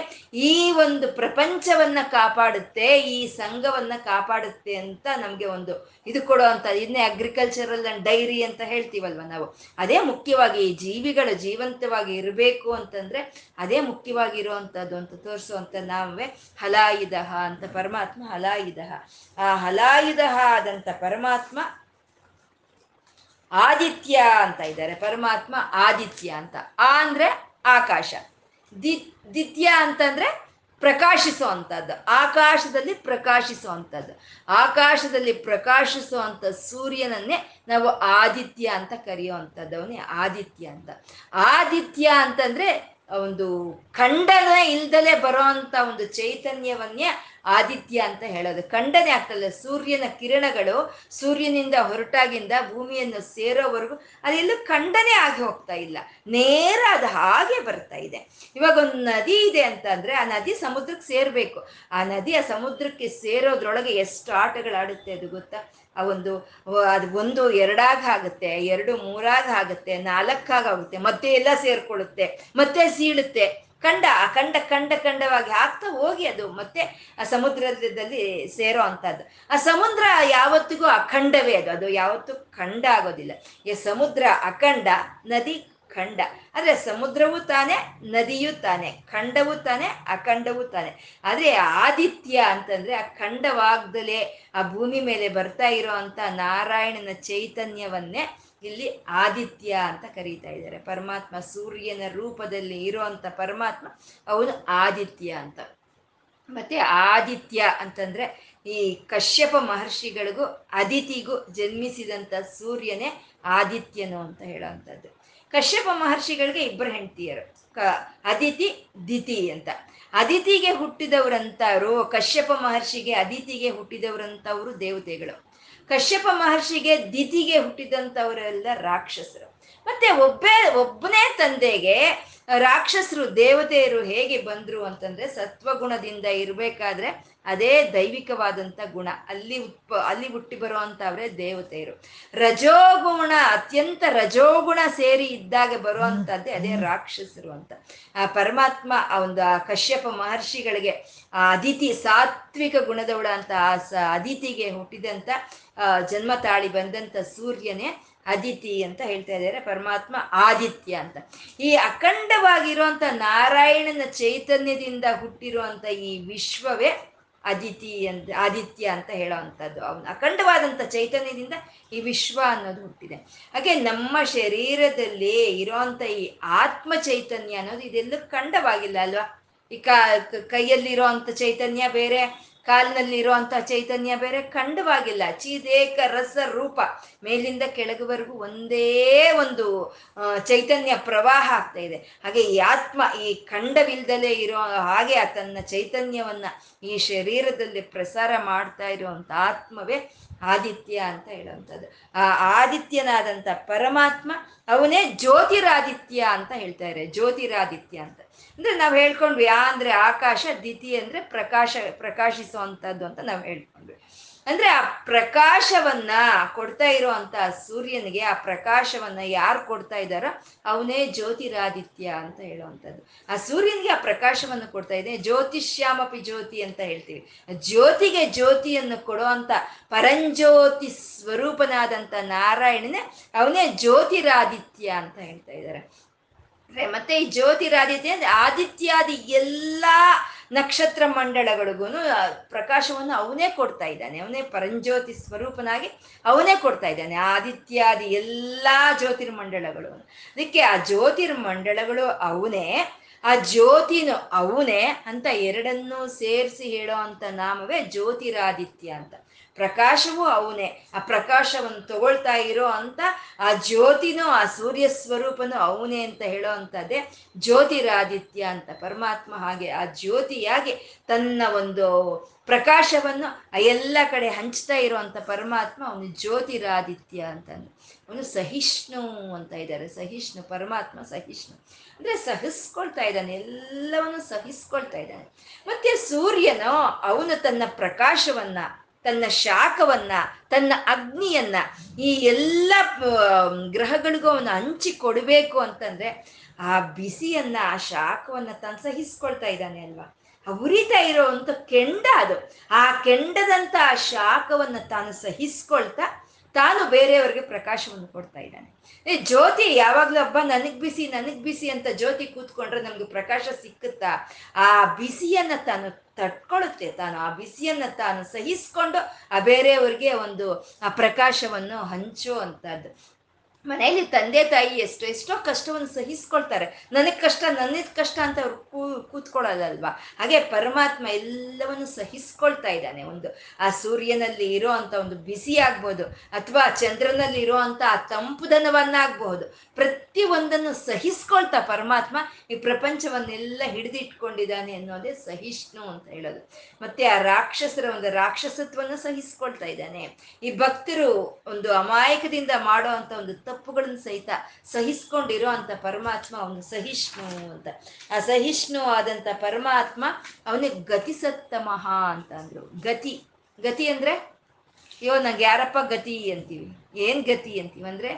ಈ ಒಂದು ಪ್ರಪಂಚವನ್ನ ಕಾಪಾಡುತ್ತೆ, ಈ ಸಂಘವನ್ನ ಕಾಪಾಡುತ್ತೆ ಅಂತ ನಮ್ಗೆ ಒಂದು ಇದು ಕೊಡೋ ಅಂತ. ಇನ್ನೇ ಅಗ್ರಿಕಲ್ಚರಲ್ ಅಂಡ್ ಡೈರಿ ಅಂತ ಹೇಳ್ತೀವಲ್ವ ನಾವು. ಅದೇ ಮುಖ್ಯವಾಗಿ ಈ ಜೀವಿಗಳು ಜೀವಂತವಾಗಿ ಇರಬೇಕು ಅಂತಂದ್ರೆ ಅದೇ ಮುಖ್ಯವಾಗಿರುವಂಥದ್ದು ಅಂತ ತೋರಿಸುವಂತ ನಾಮವೇ ಹಲಾಯುಧ ಅಂತ. ಪರಮಾತ್ಮ ಹಲಾಯುಧ. ಆ ಹಲಾಯುಧ ಆದಂಥ ಪರಮಾತ್ಮ ಆದಿತ್ಯ ಅಂತ ಇದ್ದಾರೆ. ಪರಮಾತ್ಮ ಆದಿತ್ಯ ಅಂತ. ಆ ಅಂದ್ರೆ ಆಕಾಶ, ದಿತ್ಯ ಅಂತಂದ್ರೆ ಪ್ರಕಾಶಿಸುವಂಥದ್ದು, ಆಕಾಶದಲ್ಲಿ ಪ್ರಕಾಶಿಸುವಂಥದ್ದು. ಆಕಾಶದಲ್ಲಿ ಪ್ರಕಾಶಿಸುವಂಥ ಸೂರ್ಯನನ್ನೇ ನಾವು ಆದಿತ್ಯ ಅಂತ ಕರೆಯುವಂಥದ್ದು, ಅವನೇ ಆದಿತ್ಯ ಅಂತ. ಆದಿತ್ಯ ಅಂತಂದರೆ ಒಂದು ಖಂಡನೆ ಇಲ್ದಲೇ ಬರೋ ಅಂಥ ಒಂದು ಚೈತನ್ಯವನ್ನೇ ಆದಿತ್ಯ ಅಂತ ಹೇಳೋದು. ಖಂಡನೆ ಆಗ್ತಲ್ಲ, ಸೂರ್ಯನ ಕಿರಣಗಳು ಸೂರ್ಯನಿಂದ ಹೊರಟಾಗಿಂದ ಭೂಮಿಯನ್ನು ಸೇರೋವರೆಗೂ ಅದೆಲ್ಲೂ ಖಂಡನೆ ಆಗಿ ಹೋಗ್ತಾ ಇಲ್ಲ, ನೇರ ಅದು ಹಾಗೆ ಬರ್ತಾ ಇದೆ. ಇವಾಗ ಒಂದು ನದಿ ಇದೆ ಅಂತ ಅಂದರೆ ಆ ನದಿ ಸಮುದ್ರಕ್ಕೆ ಸೇರಬೇಕು, ಆ ನದಿ ಆ ಸಮುದ್ರಕ್ಕೆ ಸೇರೋದ್ರೊಳಗೆ ಎಷ್ಟು ಆಟಗಳಾಡುತ್ತೆ ಅದು ಗೊತ್ತಾ? ಆ ಒಂದು ಅದು ಒಂದು ಎರಡಾಗ ಆಗುತ್ತೆ, ಎರಡು ಮೂರಾಗ ಆಗುತ್ತೆ, ನಾಲ್ಕಾಗ ಆಗುತ್ತೆ, ಮತ್ತೆ ಎಲ್ಲ ಸೇರ್ಕೊಳ್ಳುತ್ತೆ, ಮತ್ತೆ ಸೀಳುತ್ತೆ. ಖಂಡ ಆ ಖಂಡ ಖಂಡ ಖಂಡವಾಗಿ ಆಗ್ತಾ ಹೋಗಿ ಅದು ಮತ್ತೆ ಆ ಸಮುದ್ರದಲ್ಲಿ ಸೇರೋ ಅಂಥದ್ದು. ಆ ಸಮುದ್ರ ಯಾವತ್ತಿಗೂ ಅಖಂಡವೇ, ಅದು ಅದು ಯಾವತ್ತೂ ಖಂಡ ಆಗೋದಿಲ್ಲ. ಈ ಸಮುದ್ರ ಅಖಂಡ, ನದಿ ಖಂಡ. ಆದರೆ ಸಮುದ್ರವೂ ತಾನೇ, ನದಿಯೂ ತಾನೇ, ಖಂಡವೂ ತಾನೇ, ಅಖಂಡವೂ ತಾನೇ. ಆದರೆ ಆದಿತ್ಯ ಅಂತಂದರೆ ಆ ಖಂಡವಾಗ್ದಲೇ ಆ ಭೂಮಿ ಮೇಲೆ ಬರ್ತಾ ಇರೋ ಅಂಥ ನಾರಾಯಣನ ಚೈತನ್ಯವನ್ನೇ ಇಲ್ಲಿ ಆದಿತ್ಯ ಅಂತ ಕರೀತಾ ಇದ್ದಾರೆ. ಪರಮಾತ್ಮ ಸೂರ್ಯನ ರೂಪದಲ್ಲಿ ಇರೋವಂಥ ಪರಮಾತ್ಮ ಅವನು ಆದಿತ್ಯ ಅಂತ. ಮತ್ತೆ ಆದಿತ್ಯ ಅಂತಂದರೆ ಈ ಕಶ್ಯಪ ಮಹರ್ಷಿಗಳಿಗೂ ಅದಿತಿಗೂ ಜನ್ಮಿಸಿದಂಥ ಸೂರ್ಯನೇ ಆದಿತ್ಯನು ಅಂತ ಹೇಳೋವಂಥದ್ದು. ಕಶ್ಯಪ ಮಹರ್ಷಿಗಳಿಗೆ ಇಬ್ಬರು ಹೆಂಡತಿಯರು, ಅದಿತಿ ದಿತಿ ಅಂತ. ಅದಿತಿಗೆ ಹುಟ್ಟಿದವರಂತವರು ಕಶ್ಯಪ ಮಹರ್ಷಿಗೆ ಅದಿತಿಗೆ ಹುಟ್ಟಿದವರಂಥವರು ದೇವತೆಗಳು. ಕಶ್ಯಪ ಮಹರ್ಷಿಗೆ ದಿತಿಗೆ ಹುಟ್ಟಿದಂಥವರೆಲ್ಲ ರಾಕ್ಷಸರು. ಮತ್ತೆ ಒಬ್ಬನೇ ತಂದೆಗೆ ರಾಕ್ಷಸರು ದೇವತೆಯರು ಹೇಗೆ ಬಂದರು ಅಂತಂದರೆ, ಸತ್ವಗುಣದಿಂದ ಇರಬೇಕಾದ್ರೆ ಅದೇ ದೈವಿಕವಾದಂಥ ಗುಣ, ಅಲ್ಲಿ ಹುಟ್ಟಿ ಬರುವಂಥವ್ರೆ ದೇವತೆಯರು. ರಜೋಗುಣ, ಅತ್ಯಂತ ರಜೋಗುಣ ಸೇರಿ ಇದ್ದಾಗ ಬರುವಂಥದ್ದೇ ಅದೇ ರಾಕ್ಷಸರು ಅಂತ. ಆ ಪರಮಾತ್ಮ ಒಂದು ಆ ಕಶ್ಯಪ ಮಹರ್ಷಿಗಳಿಗೆ ಆ ಅದಿತಿ ಸಾತ್ವಿಕ ಗುಣದವಳ ಅಂತ ಅದಿತಿಗೆ ಹುಟ್ಟಿದಂಥ ಜನ್ಮ ತಾಳಿ ಬಂದಂಥ ಸೂರ್ಯನೇ ಅದಿತಿ ಅಂತ ಹೇಳ್ತಾ ಇದ್ದಾರೆ. ಪರಮಾತ್ಮ ಆದಿತ್ಯ ಅಂತ. ಈ ಅಖಂಡವಾಗಿರುವಂಥ ನಾರಾಯಣನ ಚೈತನ್ಯದಿಂದ ಹುಟ್ಟಿರುವಂಥ ಈ ವಿಶ್ವವೇ ಆದಿತ್ಯ ಅಂತ ಹೇಳೋವಂಥದ್ದು. ಅವನು ಅಖಂಡವಾದಂಥ ಚೈತನ್ಯದಿಂದ ಈ ವಿಶ್ವ ಅನ್ನೋದು ಹುಟ್ಟಿದೆ. ಹಾಗೆ ನಮ್ಮ ಶರೀರದಲ್ಲಿ ಇರೋಂಥ ಈ ಆತ್ಮ ಚೈತನ್ಯ ಅನ್ನೋದು ಇದೆಲ್ಲೂ ಖಂಡವಾಗಿಲ್ಲ ಅಲ್ವಾ? ಈ ಕೈಯಲ್ಲಿರೋ ಅಂಥ ಚೈತನ್ಯ ಬೇರೆ, ಕಾಲಿನಲ್ಲಿರೋ ಅಂಥ ಚೈತನ್ಯ ಬೇರೆ, ಖಂಡವಾಗಿಲ್ಲ. ಚಿದೇಕ ರಸ ರೂಪ, ಮೇಲಿಂದ ಕೆಳಗುವರೆಗೂ ಒಂದೇ ಒಂದು ಚೈತನ್ಯ ಪ್ರವಾಹ ಆಗ್ತಾ ಇದೆ. ಹಾಗೆ ಈ ಆತ್ಮ ಈ ಖಂಡವಿಲ್ದಲೇ ಇರೋ ಹಾಗೆ ತನ್ನ ಚೈತನ್ಯವನ್ನು ಈ ಶರೀರದಲ್ಲಿ ಪ್ರಸಾರ ಮಾಡ್ತಾ ಇರುವಂಥ ಆತ್ಮವೇ ಆದಿತ್ಯ ಅಂತ ಹೇಳುವಂಥದ್ದು. ಆ ಆದಿತ್ಯನಾದಂಥ ಪರಮಾತ್ಮ ಅವನೇ ಜ್ಯೋತಿರಾದಿತ್ಯ ಅಂತ ಹೇಳ್ತಾ ಇದ್ದಾರೆ. ಜ್ಯೋತಿರಾದಿತ್ಯ ಅಂತ ಅಂದರೆ ನಾವು ಹೇಳ್ಕೊಂಡ್ವಿ, ಅಂದರೆ ಆಕಾಶ, ದಿತಿ ಅಂದರೆ ಪ್ರಕಾಶಿಸುವಂಥದ್ದು ಅಂತ ನಾವು ಹೇಳ್ಕೊಂಡ್ವಿ. ಅಂದರೆ ಆ ಪ್ರಕಾಶವನ್ನು ಕೊಡ್ತಾ ಇರೋವಂಥ ಸೂರ್ಯನಿಗೆ ಆ ಪ್ರಕಾಶವನ್ನು ಯಾರು ಕೊಡ್ತಾ ಇದ್ದಾರೋ ಅವನೇ ಜ್ಯೋತಿರಾದಿತ್ಯ ಅಂತ ಹೇಳುವಂಥದ್ದು. ಆ ಸೂರ್ಯನಿಗೆ ಆ ಪ್ರಕಾಶವನ್ನು ಕೊಡ್ತಾ ಇದ್ದಾನೆ. ಜ್ಯೋತಿಷ್ಯಾಮಪಿ ಜ್ಯೋತಿ ಅಂತ ಹೇಳ್ತೀವಿ. ಜ್ಯೋತಿಗೆ ಜ್ಯೋತಿಯನ್ನು ಕೊಡುವಂಥ ಪರಂಜ್ಯೋತಿ ಸ್ವರೂಪನಾದಂಥ ನಾರಾಯಣನೇ ಅವನೇ ಜ್ಯೋತಿರಾದಿತ್ಯ ಅಂತ ಹೇಳ್ತಾ ಇದ್ದಾರೆ. ಮತ್ತೆ ಈ ಜ್ಯೋತಿರಾದಿತ್ಯ ಅಂದರೆ ಆದಿತ್ಯಾದಿ ಎಲ್ಲ ನಕ್ಷತ್ರ ಮಂಡಳಗಳಿಗೂ ಪ್ರಕಾಶವನ್ನು ಅವನೇ ಕೊಡ್ತಾ ಇದ್ದಾನೆ. ಅವನೇ ಪರಂಜ್ಯೋತಿ ಸ್ವರೂಪನಾಗಿ ಅವನೇ ಕೊಡ್ತಾ ಇದ್ದಾನೆ ಆದಿತ್ಯಾದಿ ಎಲ್ಲ ಜ್ಯೋತಿರ್ಮಂಡಳಗಳು. ಅದಕ್ಕೆ ಆ ಜ್ಯೋತಿರ್ಮಂಡಳಗಳು ಅವನೇ, ಆ ಜ್ಯೋತಿನೂ ಅವನೇ ಅಂತ ಎರಡನ್ನೂ ಸೇರಿಸಿ ಹೇಳೋ ಅಂಥ ನಾಮವೇ ಜ್ಯೋತಿರಾದಿತ್ಯ ಅಂತ. ಪ್ರಕಾಶವೂ ಅವನೇ, ಆ ಪ್ರಕಾಶವನ್ನು ತಗೊಳ್ತಾ ಇರೋ ಅಂಥ ಆ ಜ್ಯೋತಿನೂ ಆ ಸೂರ್ಯ ಸ್ವರೂಪನೂ ಅವನೇ ಅಂತ ಹೇಳೋ ಅಂಥದ್ದೇ ಜ್ಯೋತಿರಾದಿತ್ಯ ಅಂತ. ಪರಮಾತ್ಮ ಹಾಗೆ ಆ ಜ್ಯೋತಿಯಾಗಿ ತನ್ನ ಒಂದು ಪ್ರಕಾಶವನ್ನು ಎಲ್ಲ ಕಡೆ ಹಂಚ್ತಾ ಇರುವಂಥ ಪರಮಾತ್ಮ ಅವನು ಜ್ಯೋತಿರಾದಿತ್ಯ ಅಂತಂದು. ಅವನು ಸಹಿಷ್ಣು ಅಂತ ಇದ್ದಾರೆ. ಸಹಿಷ್ಣು ಪರಮಾತ್ಮ, ಸಹಿಷ್ಣು ಅಂದರೆ ಸಹಿಸ್ಕೊಳ್ತಾ ಇದ್ದಾನೆ, ಎಲ್ಲವನ್ನು ಸಹಿಸ್ಕೊಳ್ತಾ ಇದ್ದಾನೆ. ಮತ್ತೆ ಸೂರ್ಯನು ಅವನು ತನ್ನ ಪ್ರಕಾಶವನ್ನು, ತನ್ನ ಶಾಖವನ್ನು, ತನ್ನ ಅಗ್ನಿಯನ್ನು ಈ ಎಲ್ಲ ಗ್ರಹಗಳಿಗೂ ಅವನು ಹಂಚಿಕೊಡಬೇಕು ಅಂತಂದರೆ ಆ ಬಿಸಿಯನ್ನು, ಆ ಶಾಖವನ್ನು ತಾನು ಸಹಿಸ್ಕೊಳ್ತಾ ಇದ್ದಾನೆ ಅಲ್ವಾ? ಉರಿತಾ ಇರೋವಂಥ ಕೆಂಡ ಅದು, ಆ ಕೆಂಡದಂಥ ಆ ಶಾಖವನ್ನು ತಾನು ಸಹಿಸ್ಕೊಳ್ತಾ ತಾನು ಬೇರೆಯವ್ರಿಗೆ ಪ್ರಕಾಶವನ್ನು ಕೊಡ್ತಾ ಇದ್ದಾನೆ. ಜ್ಯೋತಿ ಯಾವಾಗಲೂ ಹಬ್ಬ ನನಗೆ ಬಿಸಿ ಅಂತ ಜ್ಯೋತಿ ಕೂತ್ಕೊಂಡ್ರೆ ನಮಗೆ ಪ್ರಕಾಶ ಸಿಕ್ಕುತ್ತಾ? ಆ ಬಿಸಿಯನ್ನು ತಾನು ತಟ್ಕೊಳ್ಳುತ್ತೆ, ತಾನು ಆ ಬಿಸಿಯನ್ನು ತಾನು ಸಹಿಸ್ಕೊಂಡು ಆ ಬೇರೆಯವ್ರಿಗೆ ಒಂದು ಆ ಪ್ರಕಾಶವನ್ನು ಹಂಚೋ ಅಂಥದ್ದು. ಮನೆಯಲ್ಲಿ ತಂದೆ ತಾಯಿ ಎಷ್ಟೋ ಕಷ್ಟವನ್ನು ಸಹಿಸ್ಕೊಳ್ತಾರೆ. ನನಗೆ ಕಷ್ಟ ನನ್ನದು ಕಷ್ಟ ಅಂತ ಅವ್ರು ಕೂತ್ಕೊಳ್ಳೋದಲ್ವಾ. ಹಾಗೆ ಪರಮಾತ್ಮ ಎಲ್ಲವನ್ನು ಸಹಿಸ್ಕೊಳ್ತಾ ಇದ್ದಾನೆ. ಒಂದು ಆ ಸೂರ್ಯನಲ್ಲಿ ಇರೋ ಅಂಥ ಒಂದು ಬಿಸಿ ಆಗ್ಬೋದು, ಅಥವಾ ಚಂದ್ರನಲ್ಲಿ ಇರೋ ಅಂಥ ಆ ತಂಪುದನವನ್ನಾಗಬಹುದು, ಪ್ರತಿಯೊಂದನ್ನು ಸಹಿಸ್ಕೊಳ್ತಾ ಪರಮಾತ್ಮ ಈ ಪ್ರಪಂಚವನ್ನೆಲ್ಲ ಹಿಡಿದಿಟ್ಕೊಂಡಿದ್ದಾನೆ ಅನ್ನೋದೇ ಸಹಿಷ್ಣು ಅಂತ ಹೇಳೋದು. ಮತ್ತೆ ಆ ರಾಕ್ಷಸರ ಒಂದು ರಾಕ್ಷಸತ್ವವನ್ನು ಸಹಿಸ್ಕೊಳ್ತಾ ಇದ್ದಾನೆ. ಈ ಭಕ್ತರು ಒಂದು ಅಮಾಯಕದಿಂದ ಮಾಡೋ ಅಂಥ ಒಂದು ತಪ್ಪುಗಳನ್ನು ಸಹಿತ ಸಹಿಸ್ಕೊಂಡಿರೋ ಅಂತ ಪರಮಾತ್ಮ ಅವನು ಸಹಿಷ್ಣು ಅಂತ. ಆ ಸಹಿಷ್ಣು ಆದಂತ ಪರಮಾತ್ಮ ಅವನಿಗೆ ಗತಿ ಸತ್ತಮಃ ಅಂತ ಅಂದ್ರು. ಗತಿ ಗತಿ ಅಂದ್ರೆ ಅಯ್ಯೋ ನಂಗೆ ಯಾರಪ್ಪ ಗತಿ ಅಂತೀವಿ, ಏನ್ ಗತಿ ಅಂತೀವಿ ಅಂದ್ರೆ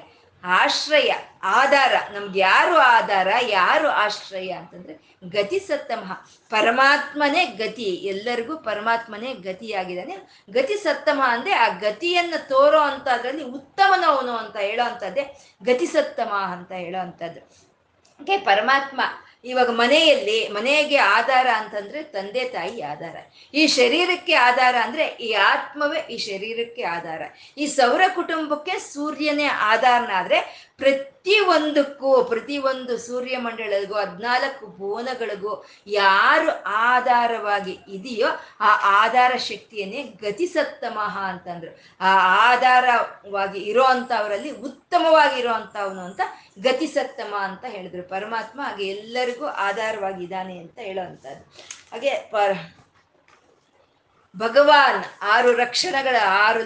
ಆಶ್ರಯ, ಆಧಾರ. ನಮ್ಗೆ ಯಾರು ಆಧಾರ, ಯಾರು ಆಶ್ರಯ ಅಂತಂದ್ರೆ ಗತಿ ಸತ್ತಮಃ, ಪರಮಾತ್ಮನೇ ಗತಿ. ಎಲ್ಲರಿಗೂ ಪರಮಾತ್ಮನೇ ಗತಿಯಾಗಿದ್ದಾನೆ. ಗತಿ ಸತ್ತಮ ಅಂದ್ರೆ ಆ ಗತಿಯನ್ನು ತೋರೋ ಅಂತದ್ರಲ್ಲಿ ಉತ್ತಮನವನು ಅಂತ ಹೇಳೋ ಅಂಥದ್ದೇ ಗತಿ ಸತ್ತಮ ಅಂತ ಹೇಳೋ ಅಂಥದ್ದು. ಓಕೆ, ಪರಮಾತ್ಮ ಇವಾಗ ಮನೆಗೆ ಆಧಾರ ಅಂತಂದ್ರೆ ತಂದೆ ತಾಯಿ ಆಧಾರ, ಈ ಶರೀರಕ್ಕೆ ಆಧಾರ ಅಂದ್ರೆ ಈ ಆತ್ಮವೇ ಈ ಶರೀರಕ್ಕೆ ಆಧಾರ, ಈ ಸೌರ ಕುಟುಂಬಕ್ಕೆ ಸೂರ್ಯನೇ ಆಧಾರನಾದ್ರೆ ಪ್ರತಿಯೊಂದಕ್ಕೂ, ಪ್ರತಿಯೊಂದು ಸೂರ್ಯ ಮಂಡಳಗಳಿಗೂ 14 ಭುವನಗಳಿಗೂ ಯಾರು ಆಧಾರವಾಗಿ ಇದೆಯೋ ಆ ಆಧಾರ ಶಕ್ತಿಯನ್ನೇ ಗತಿ ಸತ್ತಮಃ ಅಂತಂದ್ರು. ಆ ಆಧಾರವಾಗಿ ಇರೋ ಅಂಥವರಲ್ಲಿ ಉತ್ತಮವಾಗಿರೋ ಅಂಥವನು ಅಂತ ಗತಿ ಸತ್ತಮ ಅಂತ ಹೇಳಿದ್ರು ಪರಮಾತ್ಮ. ಹಾಗೆ ಎಲ್ಲರಿಗೂ ಆಧಾರವಾಗಿದ್ದಾನೆ ಅಂತ ಹೇಳೋವಂಥದ್ದು. ಹಾಗೆ ಭಗವಾನ್ 6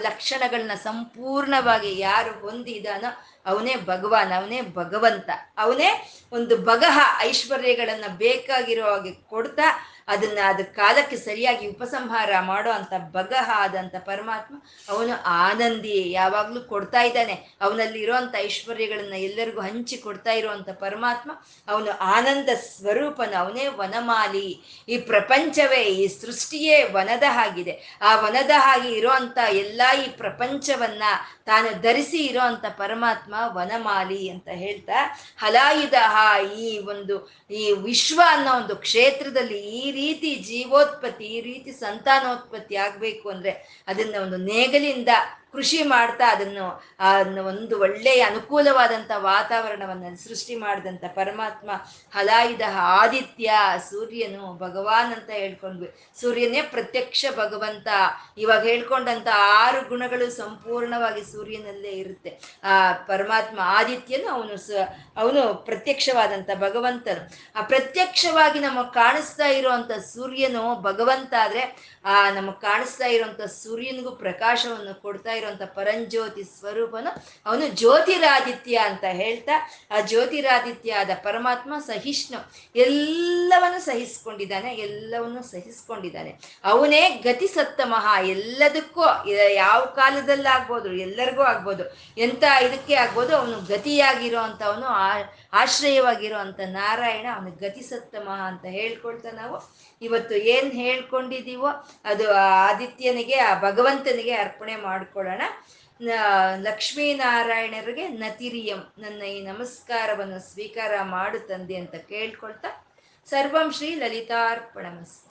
ಲಕ್ಷಣಗಳನ್ನ ಸಂಪೂರ್ಣವಾಗಿ ಯಾರು ಹೊಂದಿದಾನೋ ಅವನೇ ಭಗವಾನ್, ಅವನೇ ಭಗವಂತ, ಅವನೇ ಒಂದು ಬಗಹ ಐಶ್ವರ್ಯಗಳನ್ನ ಬೇಕಾಗಿರೋ ಹಾಗೆ ಕೊಡ್ತಾ ಅದನ್ನ ಅದ್ರ ಕಾಲಕ್ಕೆ ಸರಿಯಾಗಿ ಉಪಸಂಹಾರ ಮಾಡೋ ಅಂತ ಬಗಹ ಆದಂತ ಪರಮಾತ್ಮ ಅವನು ಆನಂದಿ, ಯಾವಾಗ್ಲೂ ಕೊಡ್ತಾ ಇದ್ದಾನೆ. ಅವನಲ್ಲಿ ಇರೋಂಥ ಐಶ್ವರ್ಯಗಳನ್ನ ಎಲ್ಲರಿಗೂ ಹಂಚಿ ಕೊಡ್ತಾ ಇರುವಂತ ಪರಮಾತ್ಮ ಅವನು ಆನಂದ ಸ್ವರೂಪನ, ಅವನೇ ವನಮಾಲಿ. ಈ ಪ್ರಪಂಚವೇ, ಈ ಸೃಷ್ಟಿಯೇ ವನದ ಹಾಗಿದೆ. ಆ ವನದ ಹಾಗೆ ಇರೋಂಥ ಎಲ್ಲ ಈ ಪ್ರಪಂಚವನ್ನ ತಾನು ಧರಿಸಿ ಇರೋ ಅಂಥ ಪರಮಾತ್ಮ ವನಮಾಲಿ ಅಂತ ಹೇಳ್ತಾ, ಹಲಾಯುಧಃ, ಈ ವಿಶ್ವ ಅನ್ನೋ ಒಂದು ಕ್ಷೇತ್ರದಲ್ಲಿ ಈ ರೀತಿ ಜೀವೋತ್ಪತ್ತಿ, ಈ ರೀತಿ ಸಂತಾನೋತ್ಪತ್ತಿ ಆಗಬೇಕು ಅಂದ್ರೆ ಅದನ್ನ ಒಂದು ನೇಗಲಿಂದ ಕೃಷಿ ಮಾಡ್ತಾ ಅದನ್ನು ಒಂದು ಒಳ್ಳೆಯ ಅನುಕೂಲವಾದಂಥ ವಾತಾವರಣವನ್ನು ಸೃಷ್ಟಿ ಮಾಡಿದಂಥ ಪರಮಾತ್ಮ ಹಲಾಯುಧ ಆದಿತ್ಯ, ಸೂರ್ಯನು ಭಗವಾನ್ ಅಂತ ಹೇಳ್ಕೊಂಡ್ವಿ. ಸೂರ್ಯನೇ ಪ್ರತ್ಯಕ್ಷ ಭಗವಂತ. ಇವಾಗ ಹೇಳ್ಕೊಂಡಂಥ 6 ಗುಣಗಳು ಸಂಪೂರ್ಣವಾಗಿ ಸೂರ್ಯನಲ್ಲೇ ಇರುತ್ತೆ. ಆ ಪರಮಾತ್ಮ ಆದಿತ್ಯನು, ಅವನು ಪ್ರತ್ಯಕ್ಷವಾದಂಥ ಭಗವಂತನು. ಆ ಪ್ರತ್ಯಕ್ಷವಾಗಿ ನಮಗೆ ಕಾಣಿಸ್ತಾ ಇರುವಂಥ ಸೂರ್ಯನು ಭಗವಂತ ಆದ್ರೆ ಆ ನಮಗೆ ಕಾಣಿಸ್ತಾ ಇರುವಂಥ ಸೂರ್ಯನಿಗೂ ಪ್ರಕಾಶವನ್ನು ಕೊಡ್ತಾ ಇರುವಂತ ಪರಂಜ್ಯೋತಿ ಸ್ವರೂಪನು ಅವನು ಜ್ಯೋತಿರಾದಿತ್ಯ ಅಂತ ಹೇಳ್ತಾ, ಆ ಜ್ಯೋತಿರಾದಿತ್ಯ ಆದ ಪರಮಾತ್ಮ ಸಹಿಷ್ಣು, ಎಲ್ಲವನ್ನು ಸಹಿಸ್ಕೊಂಡಿದ್ದಾನೆ, ಎಲ್ಲವನ್ನು ಸಹಿಸ್ಕೊಂಡಿದ್ದಾನೆ. ಅವನೇ ಗತಿ ಸತ್ತಮಃ, ಎಲ್ಲದಕ್ಕೂ ಯಾವ ಕಾಲದಲ್ಲಾಗ್ಬೋದು, ಎಲ್ಲರಿಗೂ ಆಗ್ಬೋದು, ಎಂಥ ಇದಕ್ಕೆ ಆಗ್ಬೋದು, ಅವನು ಗತಿಯಾಗಿರೋ ಅಂಥವನು, ಆಶ್ರಯವಾಗಿರೋ ಅಂಥ ನಾರಾಯಣ ಅವನು ಗತಿ ಸತ್ತಮಃ ಅಂತ ಹೇಳ್ಕೊಳ್ತಾ ನಾವು ಇವತ್ತು ಏನ್ ಹೇಳ್ಕೊಂಡಿದ್ದೀವೋ ಅದು ಆದಿತ್ಯನಿಗೆ, ಆ ಭಗವಂತನಿಗೆ ಅರ್ಪಣೆ ಮಾಡ್ಕೊಳ್ಳೋಣ. ಲಕ್ಷ್ಮೀನಾರಾಯಣರಿಗೆ ನತಿರಿಯಂ, ನನ್ನ ಈ ನಮಸ್ಕಾರವನ್ನು ಸ್ವೀಕಾರ ಮಾಡು ತಂದೆ ಅಂತ ಕೇಳ್ಕೊಳ್ತಾ ಸರ್ವಂ ಶ್ರೀ ಲಲಿತಾರ್ಪಣಮಸ್ತು.